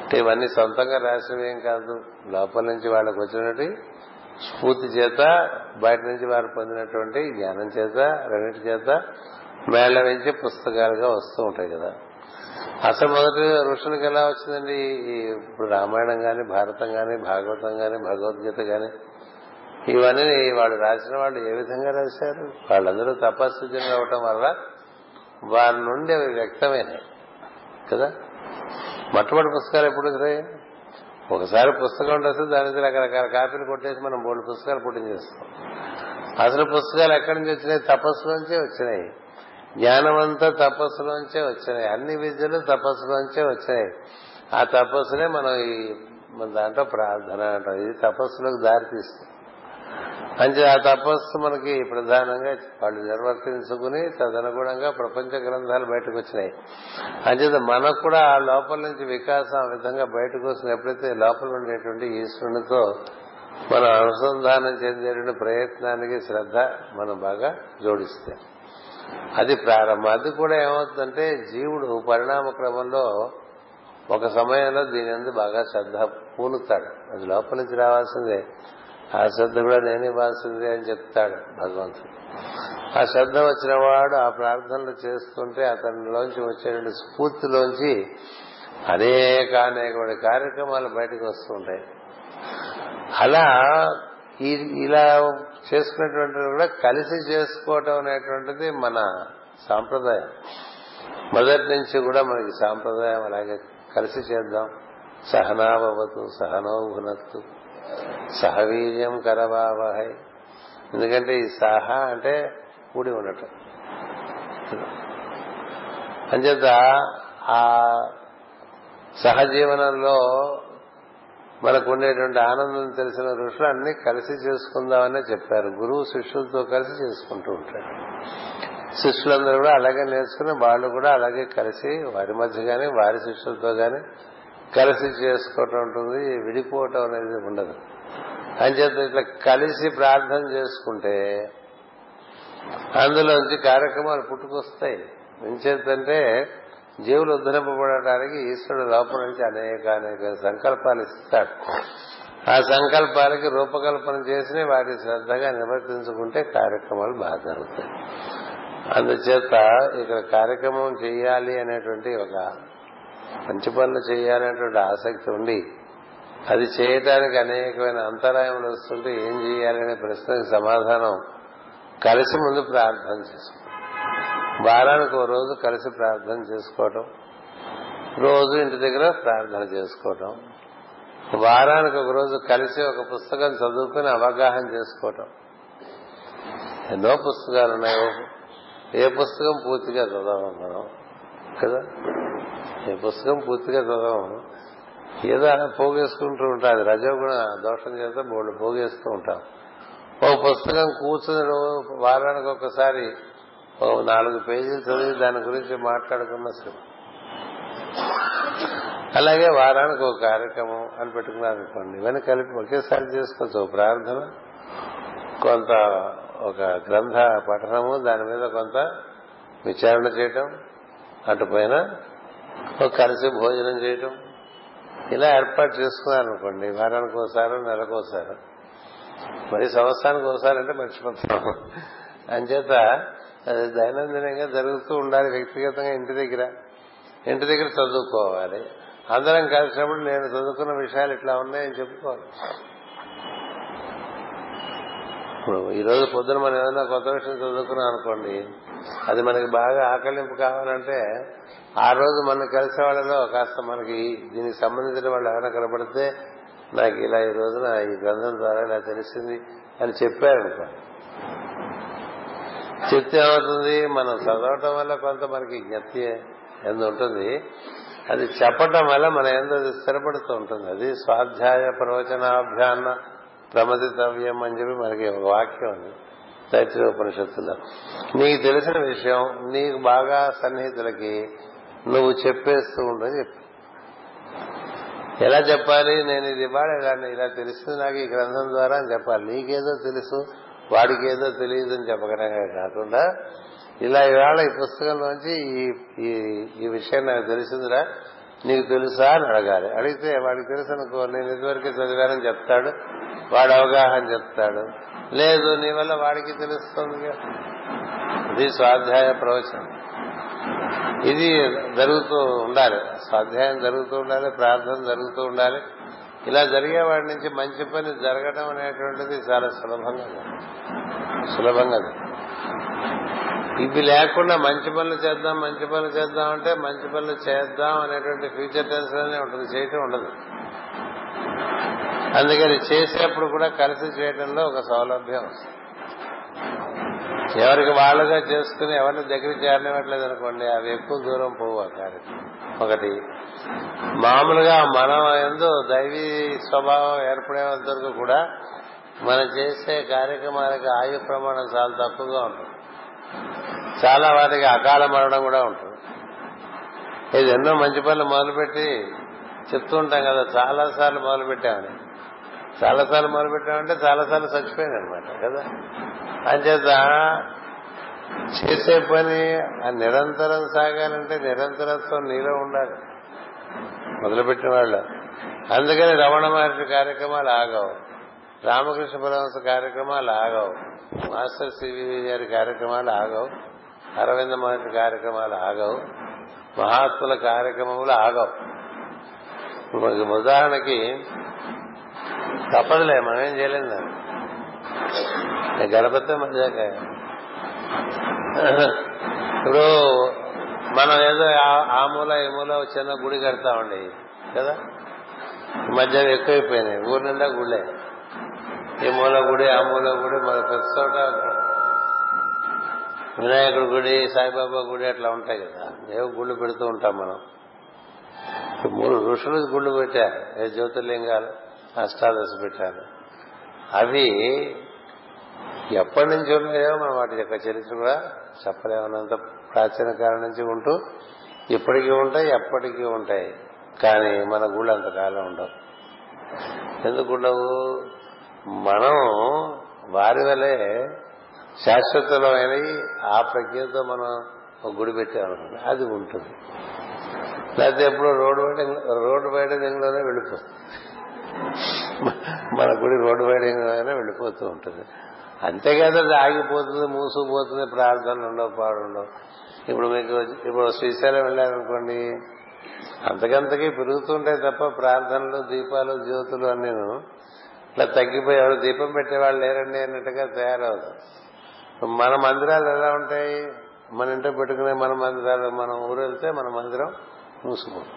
అంటే ఇవన్నీ సొంతంగా రాసినవేం కాదు, లోపల నుంచి వాళ్ళకు వచ్చినటువంటి స్ఫూర్తి చేత, బయట నుంచి వారు పొందినటువంటి జ్ఞానం చేత, రెండింటి చేత మేళ నుంచి పుస్తకాలుగా వస్తూ ఉంటాయి కదా. అసలు మొదటి ఋషులకు ఎలా వచ్చిందండి? ఇప్పుడు రామాయణం కానీ, భారతం కానీ, భాగవతం కానీ, భగవద్గీత కానీ ఇవన్నీ వాళ్ళు రాసిన వాళ్ళు ఏ విధంగా రాశారు? వాళ్ళందరూ తపస్సుజనులు అవటం వల్ల వారి నుండి అవి వ్యక్తమైనాయి కదా. మొట్టమొదటి పుస్తకాలు ఎప్పుడు రాయి? ఒకసారి పుస్తకం రాస్తే దానికి రకరకాల కాపీలు కొట్టేసి మనం బోల్డ్ పుస్తకాలు పుట్టించేస్తాం. అసలు పుస్తకాలు ఎక్కడి నుంచి వచ్చినాయి? తపస్సులోంచే వచ్చినాయి. జ్ఞానమంతా తపస్సులోంచే వచ్చినాయి. అన్ని విద్యలు తపస్సులోంచే వచ్చినాయి. ఆ తపస్సునే మనం ఈ దాంట్లో ప్రార్థన అంటాం. ఇది తపస్సులోకి దారితీస్తుంది. అంటే ఆ తపస్సు మనకి ప్రధానంగా వాళ్ళు నిర్వర్తించుకుని తదనుగుణంగా ప్రపంచ గ్రంథాలు బయటకు వచ్చినాయి. అంచేత మనకు కూడా ఆ లోపల నుంచి వికాసం ఆ విధంగా బయటకు వస్తున్న ఎప్పుడైతే లోపల ఉండేటువంటి ఈశ్వరునితో మనం అనుసంధానం చెందేటువంటి ప్రయత్నానికి శ్రద్ధ మనం బాగా జోడిస్తే అది ప్రారంభం. అది కూడా ఏమవుతుందంటే జీవుడు పరిణామ క్రమంలో ఒక సమయంలో దీని అందు బాగా శ్రద్ధ పూనుతాడు. అది లోపల నుంచి రావాల్సిందే. ఆ శ్రద్ధ కూడా నేను ఇవ్వాల్సిందే అని చెప్తాడు భగవంతుడు. ఆ శ్రద్ధ వచ్చిన వాడు ఆ ప్రార్థనలు చేస్తుంటే అతనిలోంచి వచ్చేటువంటి స్ఫూర్తిలోంచి అనేక అనేక కార్యక్రమాలు బయటకు వస్తూ ఉంటాయి. అలా ఇలా చేసుకునేటువంటి కూడా కలిసి చేసుకోవటం అనేటువంటిది మన సాంప్రదాయం. మొదటి నుంచి కూడా మనకి సాంప్రదాయం అలాగే కలిసి చేద్దాం. సహనాభవతు సహనోభునత్తు సహవీర్యం కరవావహై. ఎందుకంటే ఈ సహ అంటే కూడి ఉండటం. అంచేత ఆ సహజీవనంలో మనకు ఉండేటువంటి ఆనందం తెలిసిన ఋషులు అన్ని కలిసి చేసుకుందామనే చెప్పారు. గురువు శిష్యులతో కలిసి చేసుకుంటూ ఉంటాడు. శిష్యులందరూ కూడా అలాగే నేర్చుకుని వాళ్ళు కూడా అలాగే కలిసి వారి మధ్య కానీ వారి శిష్యులతో కానీ కలిసి చేసుకోవటం ఉంటుంది. విడిపోవటం అనేది ఉండదు. అంచేత ఇట్లా కలిసి ప్రార్థన చేసుకుంటే అందులోంచి కార్యక్రమాలు పుట్టుకొస్తాయి. ఎంచేతంటే జీవులు ఉద్ధరింపబడటానికి ఈశ్వరుడు లోపల నుంచి అనేక అనేక సంకల్పాలు ఇస్తాడు. ఆ సంకల్పాలకి రూపకల్పన చేసి వాటి శ్రద్ధగా నివర్తించుకుంటే కార్యక్రమాలు బాగా జరుగుతాయి. అందుచేత ఇక్కడ కార్యక్రమం చేయాలి అనేటువంటి ఒక మంచి పనులు చేయాలనేటువంటి ఆసక్తి ఉండి అది చేయటానికి అనేకమైన అంతరాయములు వస్తుంటే ఏం చేయాలనే ప్రశ్నకు సమాధానం కలిసి ముందు ప్రార్థన చేసుకోవడం. వారానికి ఓ రోజు కలిసి ప్రార్థన చేసుకోవటం, రోజు ఇంటి దగ్గర ప్రార్థన చేసుకోవటం, వారానికి ఒక రోజు కలిసి ఒక పుస్తకం చదువుకుని అవగాహన చేసుకోవటం. ఎన్నో పుస్తకాలు ఉన్నాయో ఏ పుస్తకం పూర్తిగా చదవం మనం కదా, ఏ పుస్తకం పూర్తిగా చదవం. ఏదో పోగేసుకుంటూ ఉంటాం. అది రజోగుణ దోషం చేస్తే బోర్డు పోగేస్తూ ఉంటాం. ఒక పుస్తకం కూర్చుని వారానికి ఒకసారి ఓ నాలుగు పేజీలు చదివి దాని గురించి మాట్లాడుకున్నా సరే. అలాగే వారానికి ఒక కార్యక్రమం అని పెట్టుకున్నారు అనుకోండి. ఇవన్నీ కలిపి ఒకేసారి చేసుకోవచ్చు. ప్రార్థన, కొంత ఒక గ్రంథ పఠనము, దాని మీద కొంత విచారణ చేయటం, అటుపైన కలిసి భోజనం చేయటం, ఇలా ఏర్పాటు చేసుకున్నారనుకోండి. వారానికి ఒకసారి, నెలకోసారి, మరి సంవత్సరానికి ఒకసారి అంటే మర్చిపోతాం. అంచేత అది దైనందినంగా జరుగుతూ ఉండాలి. వ్యక్తిగతంగా ఇంటి దగ్గర ఇంటి దగ్గర చదువుకోవాలి. అందరం కలిసినప్పుడు నేను చదువుకున్న విషయాలు ఇట్లా ఉన్నాయని చెప్పుకోవాలి. ఇప్పుడు ఈరోజు పొద్దున మనం ఏదైనా కొత్త విషయం చదువుకున్నాం అనుకోండి, అది మనకి బాగా ఆకలింపు కావాలంటే ఆ రోజు మనం కలిసే వాళ్ళలో కాస్త మనకి దీనికి సంబంధించిన వాళ్ళు ఎవరైనా కనబడితే నాకు ఇలా ఈ రోజున ఈ గ్రంథం ద్వారా ఇలా తెలిసింది అని చెప్పారనుకోండి. చెప్తే ఏమవుతుంది, మనం చదవటం వల్ల కొంత మనకి జ్ఞప్తి ఎందు ఉంటుంది. అది చెప్పటం వల్ల మన ఎందు అది స్థిరపడుతూ ఉంటుంది. అది స్వాధ్యాయ ప్రవచనాభ్యాన ప్రమదితవ్యం అని చెప్పి మనకి ఒక వాక్యం ఉంది తైత్తిరీయ ఉపనిషత్తులో. నీకు తెలిసిన విషయం నీకు బాగా సన్నిహితులకి నువ్వు చెప్పేస్తూ ఉండని చెప్పి ఎలా చెప్పాలి, నేను ఇది వాడు ఇలా ఇలా తెలుస్తుంది నాకు ఈ గ్రంథం ద్వారా అని చెప్పాలి. నీకేదో తెలుసు వాడికి ఏదో తెలియదు అని చెప్పకనే కాకుండా ఇలా ఇవాళ ఈ పుస్తకంలోంచి ఈ ఈ విషయం నాకు తెలిసిందిరా నీకు తెలుసా అని అడగాలి. అడిగితే వాడికి తెలుసు అనుకో, నేను ఇదివరకే చదివానని చెప్తాడు, వాడు అవగాహన చెప్తాడు. లేదు నీ వల్ల వాడికి తెలుస్తుంది. ఇది స్వాధ్యాయ ప్రవచనం. ఇది జరుగుతూ ఉండాలి. స్వాధ్యాయం జరుగుతూ ఉండాలి, ప్రార్థన జరుగుతూ ఉండాలి. ఇలా జరిగే వాడి నుంచి మంచి పని జరగడం అనేటువంటిది చాలా సులభంగా సులభంగా ఇవి లేకుండా మంచి పనులు చేద్దాం మంచి పనులు చేద్దాం అంటే మంచి పనులు చేద్దాం అనేటువంటి ఫ్యూచర్ టెన్స్ లోనే ఉంటుంది, చేయటం ఉండదు. అందుకని చేసేప్పుడు కూడా కలిసి చేయడంలో ఒక సౌలభ్యం వస్తుంది. ఎవరికి వాళ్ళుగా చేసుకుని ఎవరిని దగ్గర చేరనివ్వట్లేదు అనుకోండి, అవి ఎక్కువ దూరం పోవు. ఒకటి మామూలుగా మనం ఎందు దైవీ స్వభావం ఏర్పడేంత వరకు కూడా మనం చేసే కార్యక్రమాలకి ఆయు ప్రమాణం చాలా తక్కువగా ఉంటుంది. చాలా వాటికి అకాల మరణం కూడా ఉంటుంది. ఇది ఎన్నో మంచి పనులు మొదలుపెట్టి చెప్తూ ఉంటాం కదా, చాలాసార్లు మొదలుపెట్టామని చాలాసార్లు మొదలుపెట్టామంటే చాలాసార్లు చచ్చిపోయింది అనమాట కదా. అంచేత చేసే పని నిరంతరం సాగాలంటే నిరంతరత్వం నీలో ఉండాలి మొదలుపెట్టిన వాళ్ళు. అందుకని రమణ మహర్షి కార్యక్రమాలు ఆగవు, రామకృష్ణ పరమహంస కార్యక్రమాలు ఆగవు, మాస్టర్ సిబీవి గారి కార్యక్రమాలు ఆగవు, అరవింద మహర్షి కార్యక్రమాలు ఆగవు, మహాత్ముల కార్యక్రమములు ఆగవు. ఇప్పుడు మనకి ఉదాహరణకి తప్పదులే, మనమేం చేయలేము దాన్ని. గణపతి మధ్యాక ఇప్పుడు మనం ఏదో ఆ మూల ఈ మూల చిన్న గుడి కడతామండి కదా, ఈ మధ్య ఎక్కువైపోయినాయి ఊరి నిండా గుళ్ళే, ఈ మూల గుడి ఆ మూల గుడి, మన ప్రతి చోట వినాయకుడి గుడి సాయిబాబా గుడి అట్లా ఉంటాయి కదా, ఏవో గుళ్ళు పెడుతూ ఉంటాం మనం. మూడు ఋషులు గుళ్ళు పెట్టారు, ఏ జ్యోతిర్లింగాలు అష్టాదశ పెట్టారు. అవి ఎప్పటి నుంచి ఉన్నాయో మనం వాటి యొక్క చరిత్ర కూడా చెప్పలేమన్నంత ప్రాచీన కాలం నుంచి ఉంటూ ఇప్పటికీ ఉంటాయి, ఎప్పటికీ ఉంటాయి. కానీ మన గుళ్ళు అంతకాలం ఉండవు. ఎందుకు ఉండవు? మనం వారి వలే శాశ్వతమైన ఆ ప్రజ్ఞతో మనం ఒక గుడి పెట్టామనుకుంటే అది ఉంటుంది. లేకపోతే ఎప్పుడు రోడ్డు వైడింగ్ రోడ్డు వైడింగ్ లోనే వెళ్ళిపోతుంది, మన గుడి రోడ్డు వైడింగ్ లోనే వెళ్ళిపోతూ ఉంటుంది. అంతేకాదు అది ఆగిపోతుంది, మూసుకుపోతుంది, ప్రార్థనలు ఉండవు, పాడుండవు. ఇప్పుడు మీకు ఇప్పుడు శ్రీశైలం వెళ్ళారనుకోండి, అంతకంతకీ పెరుగుతుంటాయి తప్ప ప్రార్థనలు, దీపాలు, జ్యోతులు అన్నీను ఇట్లా తగ్గిపోయి ఎవరు దీపం పెట్టేవాళ్ళు లేరండి అన్నట్టుగా తయారవుతాం. మన మందిరాలు ఎలా ఉంటాయి? మన ఇంట్లో పెట్టుకునే మన మందిరాలు, మనం ఊరు వెళ్తే మన మందిరం మూసుకుంటాం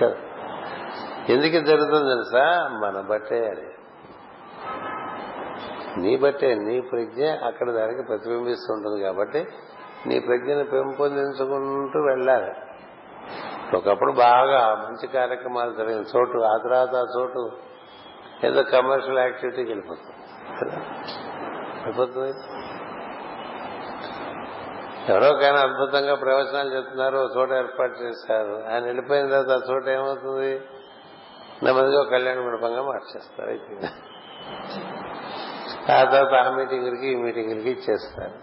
కదా. ఎందుకు జరుగుతుంది తెలుసా? మన బట్టే, అది నీ బట్టే, నీ ప్రజ్ఞ అక్కడ దానికి ప్రతిబింబిస్తుంటుంది. కాబట్టి నీ ప్రజ్ఞను పెంపొందించుకుంటూ వెళ్ళాలి. ఒకప్పుడు బాగా మంచి కార్యక్రమాలు జరిగిన చోటు ఆ తర్వాత ఆ చోటు ఏదో కమర్షియల్ యాక్టివిటీకి వెళ్ళిపోతుంది వెళ్ళిపోతుంది ఎవరోకైనా అద్భుతంగా ప్రవచనాలు చెప్తున్నారు, ఒక చోట ఏర్పాటు చేశారు. ఆయన వెళ్ళిపోయిన తర్వాత ఆ చోట ఏమవుతుంది? నెమ్మదిగా కళ్యాణ మండపంగా మార్చేస్తారు. ఆ తర్వాత ఆ మీటింగులకి ఈ మీటింగులకి ఇచ్చేస్తారు.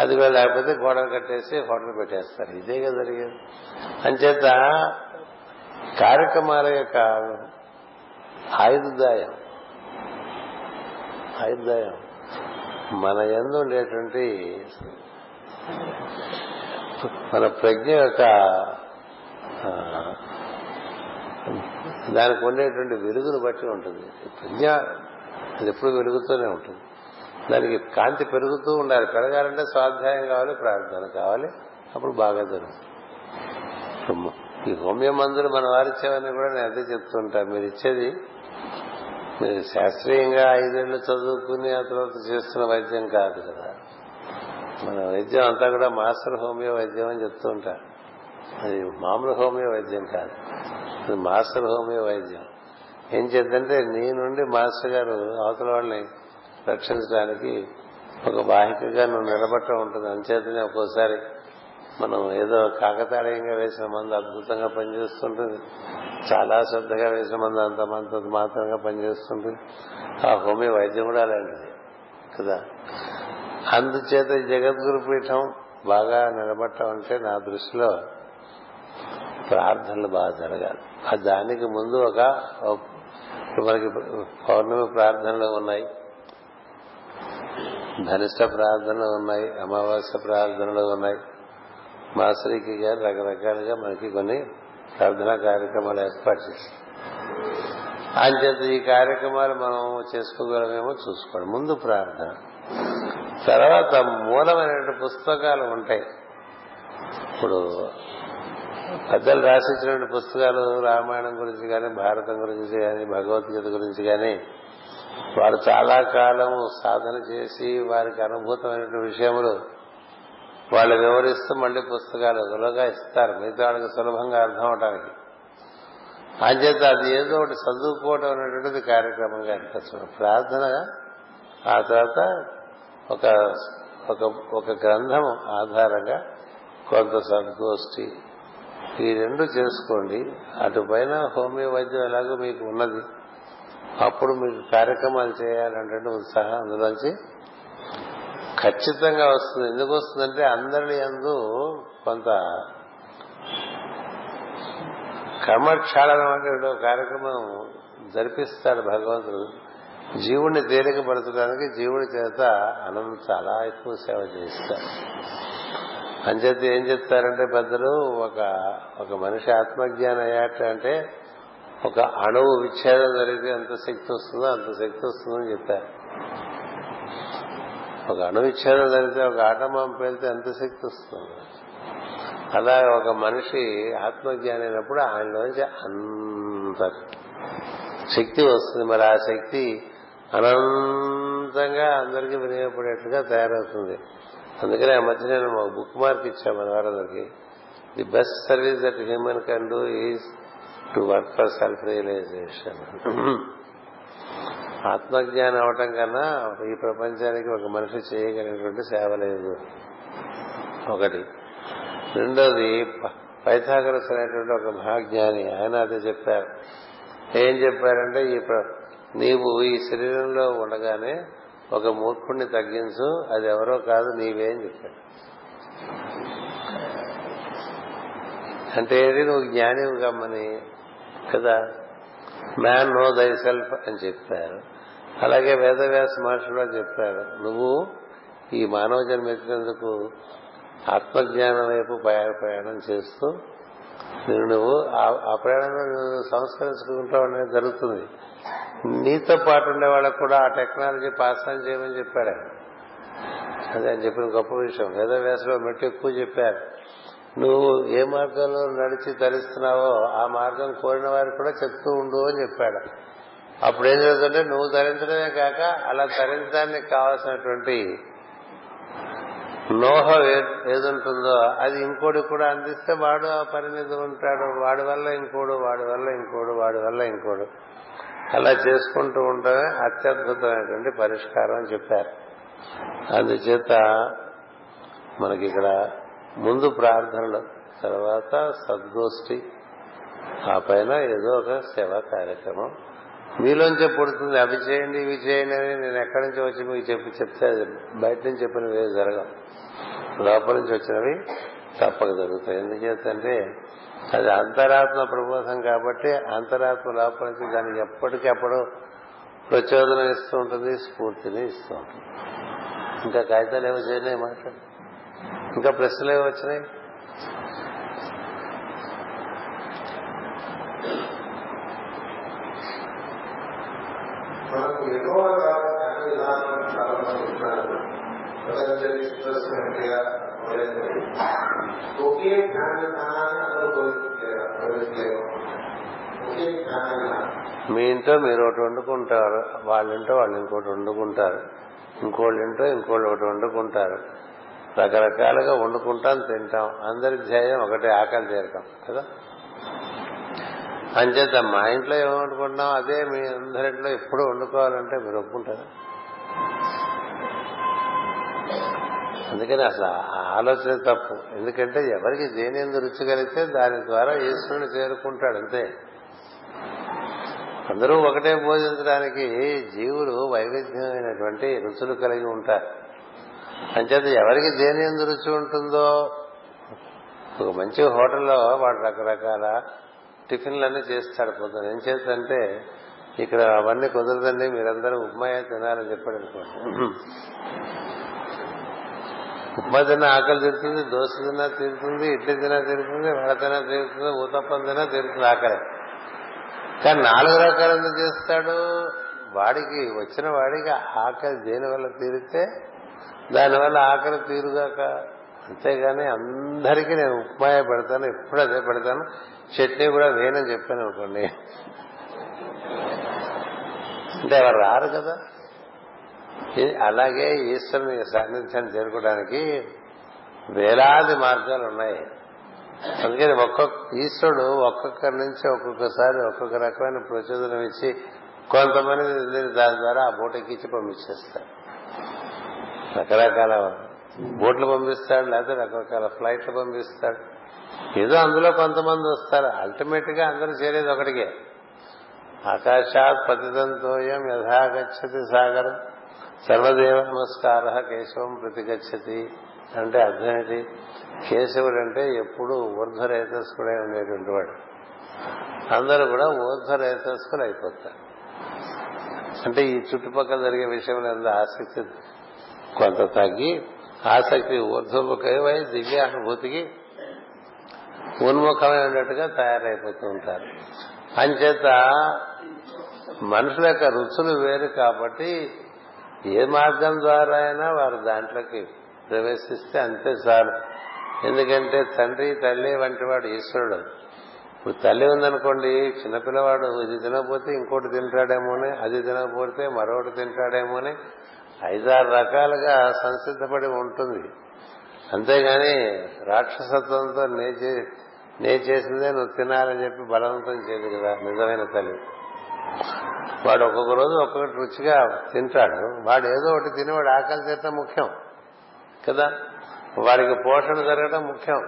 అది కూడా లేకపోతే గోడలు కట్టేసి హోటల్ పెట్టేస్తారు. ఇదేగా జరిగేది. అంచేత కార్యక్రమాల యొక్క ఆయుర్దాయం ఆయుర్దాయం మన యందు ఉండేటువంటి మన ప్రజ్ఞ యొక్క దానికి ఉండేటువంటి వెలుగును బట్టి ఉంటుంది. ప్రజ్ఞ అది ఎప్పుడు వెలుగుతూనే ఉంటుంది, దానికి కాంతి పెరుగుతూ ఉండాలి. పెరగాలంటే స్వాధ్యాయం కావాలి, ప్రార్థన కావాలి, అప్పుడు బాగా జరుగుతుంది. ఈ హోమియో మందులు మనం వారిచ్చేవన్నీ కూడా నేను అదే చెప్తుంటాను, మీరు ఇచ్చేది మీరు శాస్త్రీయంగా ఐదేళ్లు చదువుకుని ఆ తర్వాత చేస్తున్న వైద్యం కాదు కదా. మన వైద్యం అంతా కూడా మాస్టర్ హోమియో వైద్యం అని చెప్తూ ఉంటారు. అది మామూలు హోమియో వైద్యం కాదు, అది మాస్టర్ హోమియో వైద్యం. ఏం చేద్దంటే నీ నుండి మాస్టర్ గారు అవతల వాళ్ళని రక్షించడానికి ఒక వాహికగా నువ్వు నిలబట్టడం ఉంటుంది. అంచేతనే ఒక్కోసారి మనం ఏదో కాకతాళీయంగా వేసిన మంది అద్భుతంగా పనిచేస్తుంటుంది, చాలా శ్రద్ధగా వేసిన మంది అంత మంత మాత్రంగా పనిచేస్తుంటుంది. ఆ హోమియో వైద్యం కూడా అలాంటిది కదా. అందుచేత జగద్గురుపీఠం బాగా నిలబట్టడం అంటే నా దృష్టిలో ప్రార్థనలు బాగా జరగాలి. ఆ దానికి ముందు ఒక మనకి పౌర్ణమి ప్రార్థనలు ఉన్నాయి, ధనిష్ట ప్రార్థనలు ఉన్నాయి, అమావాస్య ప్రార్థనలు ఉన్నాయి. మాస్టరికి గారు రకరకాలుగా మనకి కొన్ని ప్రార్థనా కార్యక్రమాలు ఏర్పాటు చేస్తారు. అంచేత ఈ కార్యక్రమాలు మనం చేసుకోగలమేమో చూసుకోండి. ముందు ప్రార్థన, తర్వాత మూలమైన పుస్తకాలు ఉంటాయి. ఇప్పుడు పెద్దలు రాసిచ్చినటువంటి పుస్తకాలు రామాయణం గురించి కానీ, భారతం గురించి కానీ, భగవద్గీత గురించి కానీ వారు చాలా కాలం సాధన చేసి వారికి అనుభూతమైన విషయములు వాళ్ళు వివరిస్తూ మళ్లీ పుస్తకాలు ఒకలోగా ఇస్తారు, మిగతా వాళ్ళకి సులభంగా అర్థం అవడానికి. అంచేత అది ఏదో ఒకటి చదువుకోవడం అనేటువంటిది కార్యక్రమంగా అనిపిస్తుంది. ప్రార్థన, ఆ తర్వాత ఒక ఒక గ్రంథం ఆధారంగా కొంత సద్గోష్ఠి, ఈ రెండు చేసుకోండి. అటుపైన హోమియో వైద్యం ఎలాగో మీకు ఉన్నది, అప్పుడు మీకు కార్యక్రమాలు చేయాలంటే ఉత్సాహం అందులోంచి ఖచ్చితంగా వస్తుంది. ఎందుకు వస్తుందంటే అందరి యందు కొంత కర్మక్షాళనం అంటే కార్యక్రమం జరిపిస్తాడు భగవంతుడు. జీవుణ్ణి తేలికపరచడానికి జీవుడి చేత అన్నం చాలా ఎక్కువ సేవ చేయిస్తారు. అంచేత ఏం చెప్తారంటే పెద్దలు, ఒక ఒక మనిషి ఆత్మజ్ఞానం అయ్యాట అంటే ఒక అణువు విచ్ఛేదం జరిగితే ఎంత శక్తి వస్తుందో అంత శక్తి వస్తుందని చెప్పారు. ఒక అణు విచ్ఛేదం జరిగితే ఒక ఆటమాం పేలితే ఎంత శక్తి వస్తుంది. అలా ఒక మనిషి ఆత్మజ్ఞానం అయినప్పుడు ఆయనలోంచి అంత శక్తి వస్తుంది. మరి ఆ శక్తి అనంతంగా అందరికీ వినియోగపడేట్లుగా తయారవుతుంది. అందుకని ఆ మధ్య నేను మాకు బుక్ మార్క్ ఇచ్చాము మన వారందరికి. The best service that human can do is to work for self realisation. ఆత్మజ్ఞానం అవటం కన్నా ఈ ప్రపంచానికి ఒక మనిషి చేయగలిగినటువంటి సేవ లేదు. ఒకటి. రెండోది, పైథాగరస్ అనేటువంటి ఒక మహాజ్ఞాని, ఆయన అదే చెప్పారు. ఏం చెప్పారంటే, ఈ నీవు ఈ శరీరంలో ఉండగానే ఒక మూర్ఖుణ్ణి తగ్గించు, అది ఎవరో కాదు నీవే అని చెప్పాడు. అంటే నువ్వు జ్ఞానివు కమ్మని కదా, మ్యాన్ నో దై సెల్ఫ్ అని చెప్పారు. అలాగే వేదవ్యాస మహర్షి కూడా చెప్పారు, నువ్వు ఈ మానవ జన్మ ఎత్తినందుకు ఆత్మజ్ఞానం వైపు ప్రయాణం చేస్తూ నేను నువ్వు ఆ ప్రయాణంలో సంస్కరించుకుంటూ ఉండడం జరుగుతుంది. నీతో పాటు ఉండే వాళ్ళకు కూడా ఆ టెక్నాలజీ పాస్ ఆన్ చేయమని చెప్పాడు. అదే అని చెప్పిన గొప్ప విషయం. వేదవ్యాసలో మెట్టు ఎక్కువ చెప్పారు. నువ్వు ఏ మార్గంలో నడిచి తరిస్తున్నావో ఆ మార్గం కోరిన వారికి కూడా చెప్తూ ఉండు అని చెప్పాడు. అప్పుడు ఏం జరుగుతుంటే నువ్వు తరించడమే కాక అలా తరించడానికి కావాల్సినటువంటి లోహ ఏదుంటుందో అది ఇంకోటి కూడా అందిస్తే వాడు ఆ పరిణితి ఉంటాడు. వాడి వల్ల ఇంకోడు, వాడి వల్ల ఇంకోడు, వాడి వల్ల ఇంకోడు, అలా చేసుకుంటూ ఉండటమే అత్యద్భుతమైనటువంటి పరిష్కారం అని చెప్పారు. అందుచేత మనకి ఇక్కడ ముందు ప్రార్థనలు, తర్వాత సద్గోష్ఠి, ఆ పైన ఏదో ఒక సేవా కార్యక్రమం మీలోంచే పుడుతుంది. అవి చేయండి ఇవి చేయండి అని నేను ఎక్కడి నుంచి వచ్చి మీకు చెప్పి చెప్తే బయట నుంచి చెప్పినవి జరగవు, లోపల నుంచి వచ్చినవి తప్పక జరుగుతాయి. ఎందుచేతంటే అది అంతరాత్మ ప్రబోధం కాబట్టి అంతరాత్మ లోపల నుంచి దానికి ఎప్పటికప్పుడు ప్రచోదనం ఇస్తూ ఉంటుంది, స్ఫూర్తిని ఇస్తూ ఉంటుంది. ఇంకా కాగితాలు ఏమో చేయలేము మాట్లాడు. ఇంకా ప్రశ్నలు ఏమి వచ్చినాయి? మీ ఇంట్లో మీరు ఒకటి వండుకుంటారు, వాళ్ళింటో వాళ్ళు ఇంకోటి వండుకుంటారు, ఇంకోళ్ళింటో ఇంకోళ్ళు ఒకటి వండుకుంటారు, రకరకాలుగా వండుకుంటాం, తింటాం. అందరి ధ్యేయం ఒకటే, ఆకలి తీరటం కదా. అంచేత మా ఇంట్లో ఏమి వండుకుంటున్నాం అదే మీ అందరింట్లో ఎప్పుడు వండుకోవాలంటే మీరు ఒప్పుకుంటారా? అందుకని అసలు ఆలోచన తప్పు. ఎందుకంటే ఎవరికి దేనిందు రుచి కలిగితే దాని ద్వారా ఈశ్వరుని చేరుకుంటాడు అంతే. అందరూ ఒకటే భోజించడానికి జీవులు వైవిధ్యమైనటువంటి రుచులు కలిగి ఉంటారు. అంచేత ఎవరికి దేనిందు రుచి ఉంటుందో, ఒక మంచి హోటల్లో వాడు రకరకాల టిఫిన్లన్నీ చేస్తాడు పొద్దున. ఏం చేద్దంటే ఇక్కడ అవన్నీ కుదరదండి, మీరందరూ ఉప్మా తినాలని చెప్పాడు అనుకోండి. ఉప్మా తిన్నా ఆకలి తిరుగుతుంది, దోశ తిన్నా తిరుగుతుంది, ఇడ్లీ తిన్నా తిరుగుతుంది, వడతనా తిరుగుతుంది, ఊతప్పం తిన్నా తిరుగుతుంది ఆకలి. కానీ నాలుగు రకాలంతా చేస్తాడు. వాడికి వచ్చిన వాడికి ఆకలి దేనివల్ల తీరితే దానివల్ల ఆకలి తీరుగాక, అంతేగాని అందరికీ నేను ఉప్మాయే పెడతాను, ఎప్పుడు అదే పెడతాను, చట్నీ కూడా వేయనని చెప్పాను అనుకోండి, అంటే ఎవరు రారు కదా. అలాగే ఈశ్వరుని సాన్నిధ్యాన్ని చేరుకోవడానికి వేలాది మార్గాలు ఉన్నాయి. అందుకని ఒక్కొక్క ఈశ్వరుడు ఒక్కొక్కరి నుంచి ఒక్కొక్కసారి ఒక్కొక్క రకమైన ప్రచోదనం ఇచ్చి కొంతమంది దాని ద్వారా ఆ బోటెక్కిచ్చి పంపించేస్తారు. రకరకాల బోట్లు పంపిస్తాడు, లేకపోతే రకరకాల ఫ్లైట్లు పంపిస్తాడు. ఏదో అందులో కొంతమంది వస్తారు. అల్టిమేట్ గా అందరూ చేరేది ఒకటికే. ఆకాశాత్ పతితంతోయం యథాగచ్చతి సాగరం సర్వదేవ నమస్కార కేశవం ప్రతిగచ్చతి అంటే అర్థం ఏంటి? కేశవుడు అంటే ఎప్పుడు ఊర్ధ్వరేతస్కుడై ఉండేటువంటి వాడు. అందరూ కూడా ఊర్ధ్వరేతస్కులు అయిపోతారు. అంటే ఈ చుట్టుపక్కల జరిగే విషయంలో ఆసక్తి కొంత తగ్గి ఆసక్తి ఊర్ధ్వముఖమై దివ్య అనుభూతికి ఉన్ముఖమై ఉన్నట్టుగా తయారైపోతూ ఉంటారు. అంచేత మనుషుల యొక్క రుచులు వేరు కాబట్టి ఏ మార్గం ద్వారా అయినా వారు దాంట్లోకి ప్రవేశిస్తే అంతే చాలు. ఎందుకంటే తండ్రి తల్లి వంటి వాడు ఈశ్వరుడు. ఇప్పుడు తల్లి ఉందనుకోండి, చిన్నపిల్లవాడు ఇది తినకపోతే ఇంకోటి తింటాడేమోనే, అది తినకపోతే మరొకటి తింటాడేమోనే ఐదారు రకాలుగా సంసిద్ధపడి ఉంటుంది. అంతేగాని రాక్షసత్వంతో నే నే చేసిందే నువ్వు తినాలని చెప్పి బలవంతం చేయదు కదా నిజమైన తల్లి. వాడు ఒక్కొక్క రోజు ఒక్కొక్కటి రుచిగా తింటాడు. వాడు ఏదో ఒకటి తిని వాడు ఆకలి తీరటం ముఖ్యం కదా, వాడికి పోషణ జరగడం ముఖ్యం.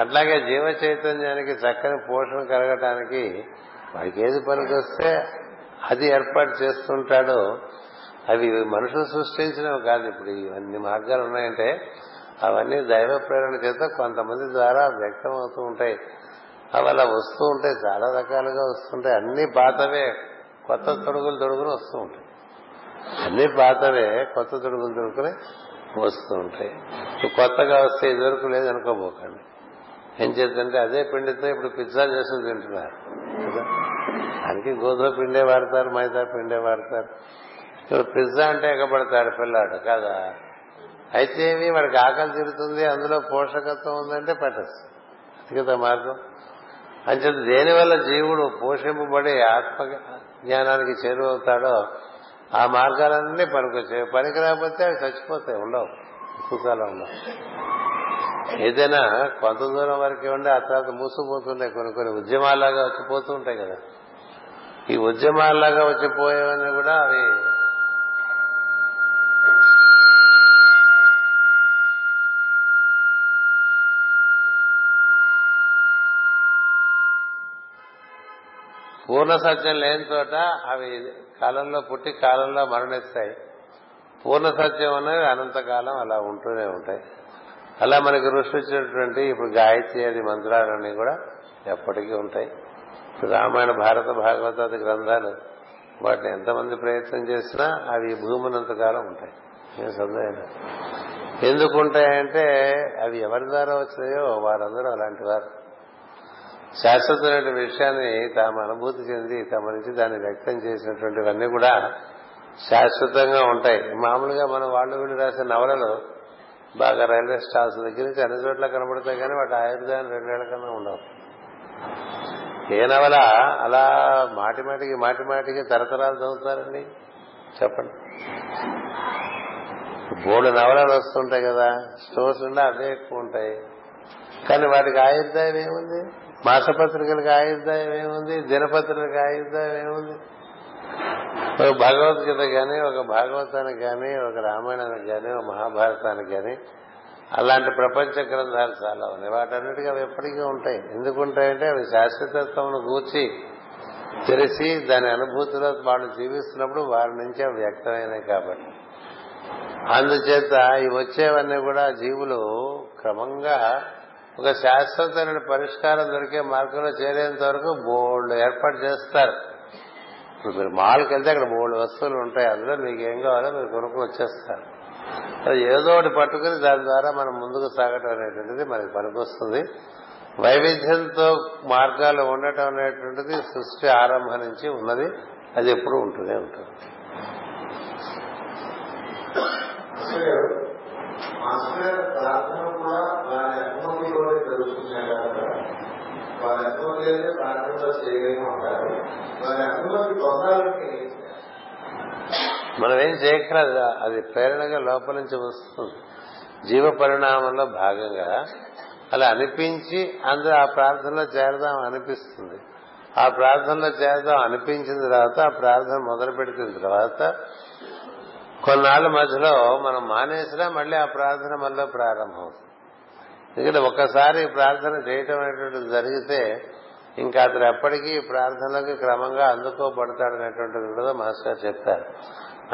అట్లాగే జీవ చైతన్యానికి చక్కని పోషణ కలగటానికి వాడికి ఏది పనికి వస్తే అది ఏర్పాటు చేస్తుంటాడో. అవి మనుషులు సృష్టించినవి కాదు. ఇప్పుడు ఇవన్నీ మార్గాలు ఉన్నాయంటే అవన్నీ దైవ ప్రేరణ చేత కొంతమంది ద్వారా వ్యక్తం అవుతూ ఉంటాయి. అవి అలా వస్తూ ఉంటాయి, చాలా రకాలుగా వస్తుంటాయి. అన్ని పాతవే కొత్త తొడుగులు తొడుగులు వస్తూ ఉంటాయి అన్ని పాతవే కొత్త తొడుగులు తొడుకునే వస్తూ ఉంటాయి. కొత్తగా వస్తే ఇదివరకు లేదనుకోబోకండి. ఏం చేద్దంటే అదే పిండితో ఇప్పుడు పిజ్జా చేసి తింటున్నారు. దానికి గోధుమ పిండే వాడతారు, మైదా పిండే వాడతారు. ఇప్పుడు పిజ్జా అంటే ఎగబడతాడు పిల్లాడు కదా. అయితే ఏమి వాడికి ఆకలి తిరుగుతుంది, అందులో పోషకత్వం ఉందంటే పట్టేస్తుంది. అది కదా మార్గం. అంచేత దేనివల్ల జీవుడు పోషింపబడి ఆత్మ జ్ఞానానికి చేరువవుతాడో ఆ మార్గాలన్నీ పనికొచ్చాయి. పనికి రాకపోతే అవి చచ్చిపోతాయి, ఉండవు, ఎక్కువకాలం ఉండవు. ఏదైనా కొంత దూరం వరకే ఉండి ఆ తర్వాత మూసుకుపోతుంటాయి. కొన్ని కొన్ని ఉద్యమాల్లాగా వచ్చిపోతూ ఉంటాయి కదా. ఈ ఉద్యమాల్లాగా వచ్చిపోయేవన్నీ కూడా అవి పూర్ణ సత్యం లేని తోట అవి కాలంలో పుట్టి కాలంలో మరణిస్తాయి. పూర్ణ సత్యం అనేవి అనంతకాలం అలా ఉంటూనే ఉంటాయి. అలా మనకి ఋషులు ఇచ్చినటువంటి ఇప్పుడు గాయత్రి అది మంత్రాలన్నీ కూడా ఎప్పటికీ ఉంటాయి. రామాయణ భారత భాగవతాది గ్రంథాలు వాటిని ఎంతమంది ప్రయత్నం చేసినా అవి భూమినంతకాలం ఉంటాయి. ఏం సందేహం ఎందుకు ఉంటాయంటే అవి ఎవరి ద్వారా వచ్చినాయో వారందరూ అలాంటి వారు. శాశ్వతమైన విషయాన్ని తాము అనుభూతి చెంది తమ నుంచి దాన్ని వ్యక్తం చేసినటువంటివన్నీ కూడా శాశ్వతంగా ఉంటాయి. మామూలుగా మనం వాళ్ళు వీళ్ళు రాసే నవలలు బాగా రైల్వే స్టాల్స్ దగ్గర నుంచి అన్ని చోట్ల కనబడతాయి, కానీ వాటి ఆయుర్దాయం రెండేళ్ల కన్నా ఉండవు. ఏ నవల అలా మాటి మాటికి మాటి మాటికి తరతరాలు చదువుతారండి చెప్పండి. మూడు నవలలు వస్తుంటాయి కదా, స్టోర్స్ ఉండే అవే ఎక్కువ ఉంటాయి. కానీ వాటికి ఆయుర్దాయం ఏముంది? మాసపత్రికలకు ఆయుర్దాయం ఏముంది? దినపత్రికలకు ఆయుర్దాయం ఏముంది? ఒక భగవద్గీత కానీ, ఒక భాగవతానికి కానీ, ఒక రామాయణానికి కానీ, ఒక మహాభారతానికి కానీ అలాంటి ప్రపంచ గ్రంథాలు చాలా ఉన్నాయి. వాటన్నిటికీ అవి ఎప్పటికీ ఉంటాయి. ఎందుకుంటాయంటే అవి శాశ్వతత్వం గూర్చి తెలిసి దాని అనుభూతిలో వాళ్ళు జీవిస్తున్నప్పుడు వారి నుంచి అవి వ్యక్తమైనాయి కాబట్టి. అందుచేత ఇవి వచ్చేవన్నీ కూడా జీవులు క్రమంగా ఒక శాశ్వతమైన పరిష్కారం దొరికే మార్గంలో చేరేంత వరకు బోల్డ్ ఏర్పాటు చేస్తారు. ఇప్పుడు మీరు మాల్కి వెళ్తే అక్కడ బోల్డ్ వస్తువులు ఉంటాయి, అందులో మీకు ఏం కావాలో మీరు కొనుక్కుని వచ్చేస్తారు. అది ఏదో ఒకటి పట్టుకుని దాని ద్వారా మనం ముందుకు సాగటం అనేటువంటిది మనకి పనికొస్తుంది. వైవిధ్యంతో మార్గాలు ఉండటం అనేటువంటిది సృష్టి ఆరంభం నుంచి ఉన్నది, అది ఎప్పుడూ ఉంటూనే ఉంటుంది. మనం ఏం చేయక్కర్లేదు, అది ప్రేరణగా లోపల నుంచి వస్తుంది. జీవ పరిణామంలో భాగంగా అలా అనిపించి అందులో ఆ ప్రార్థనలో చేరదాం అనిపిస్తుంది. ఆ ప్రార్థనలో చేరదాం అనిపించిన తర్వాత ఆ ప్రార్థన మొదలు పెట్టిన తర్వాత కొన్నాళ్ళ మధ్యలో మనం మానేసినా మళ్ళీ ఆ ప్రార్థన మళ్ళీ ప్రారంభం. ఎందుకంటే ఒక్కసారి ప్రార్థన చేయటం అనేటువంటిది జరిగితే ఇంకా అతను ఎప్పటికీ ప్రార్థనలకు క్రమంగా అందుకోబడతాడనేటువంటిది కూడా మాస్టర్ చెప్పారు.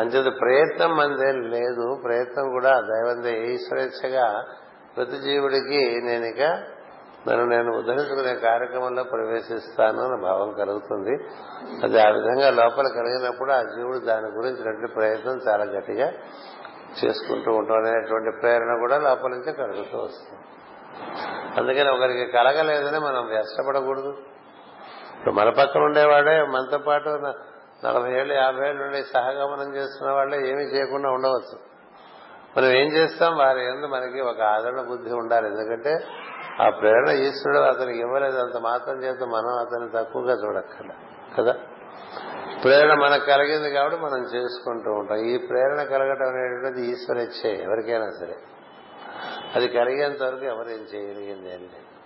అంచేత ప్రయత్నం అందేం లేదు. ప్రయత్నం కూడా దైవందే. ఈశ్వరేచ్ఛగా ప్రతి జీవుడికి నేను ఇక నన్ను నేను ఉద్ధరించుకునే కార్యక్రమంలో ప్రవేశిస్తాను అన్న భావం కలుగుతుంది. అది ఆ విధంగా లోపల కలిగినప్పుడు ఆ జీవుడు దాని గురించినటువంటి ప్రయత్నం చాలా గట్టిగా చేసుకుంటూ ఉంటాం అనేటువంటి ప్రేరణ కూడా లోపల నుంచి కలుగుతూ వస్తుంది. అందుకని ఒకరికి కలగలేదని మనం వ్యసపడకూడదు. ఇప్పుడు మన పక్కన ఉండేవాడే మనతో పాటు నలభై ఏళ్ళు యాభై ఏళ్ళు ఉండే సహగమనం చేస్తున్న వాళ్ళే ఏమీ చేయకుండా ఉండవచ్చు. మనం ఏం చేస్తాం, వారి యందు మనకి ఒక ఆదరణ బుద్ధి ఉండాలి. ఎందుకంటే ఆ ప్రేరణ ఈశ్వరుడు అతనికి ఇవ్వలేదు, అంత మాత్రం చేత మనం అతన్ని తక్కువగా చూడక్కర్లే కదా. ప్రేరణ మనకు కలిగింది కాబట్టి మనం చేసుకుంటూ ఉంటాం. ఈ ప్రేరణ కలగడం అనేటువంటిది ఈశ్వరుడిచ్చే ఎవరికైనా సరే, అది కలిగేంత వరకు ఎవరేం చేయగలిగింది అని లేదు.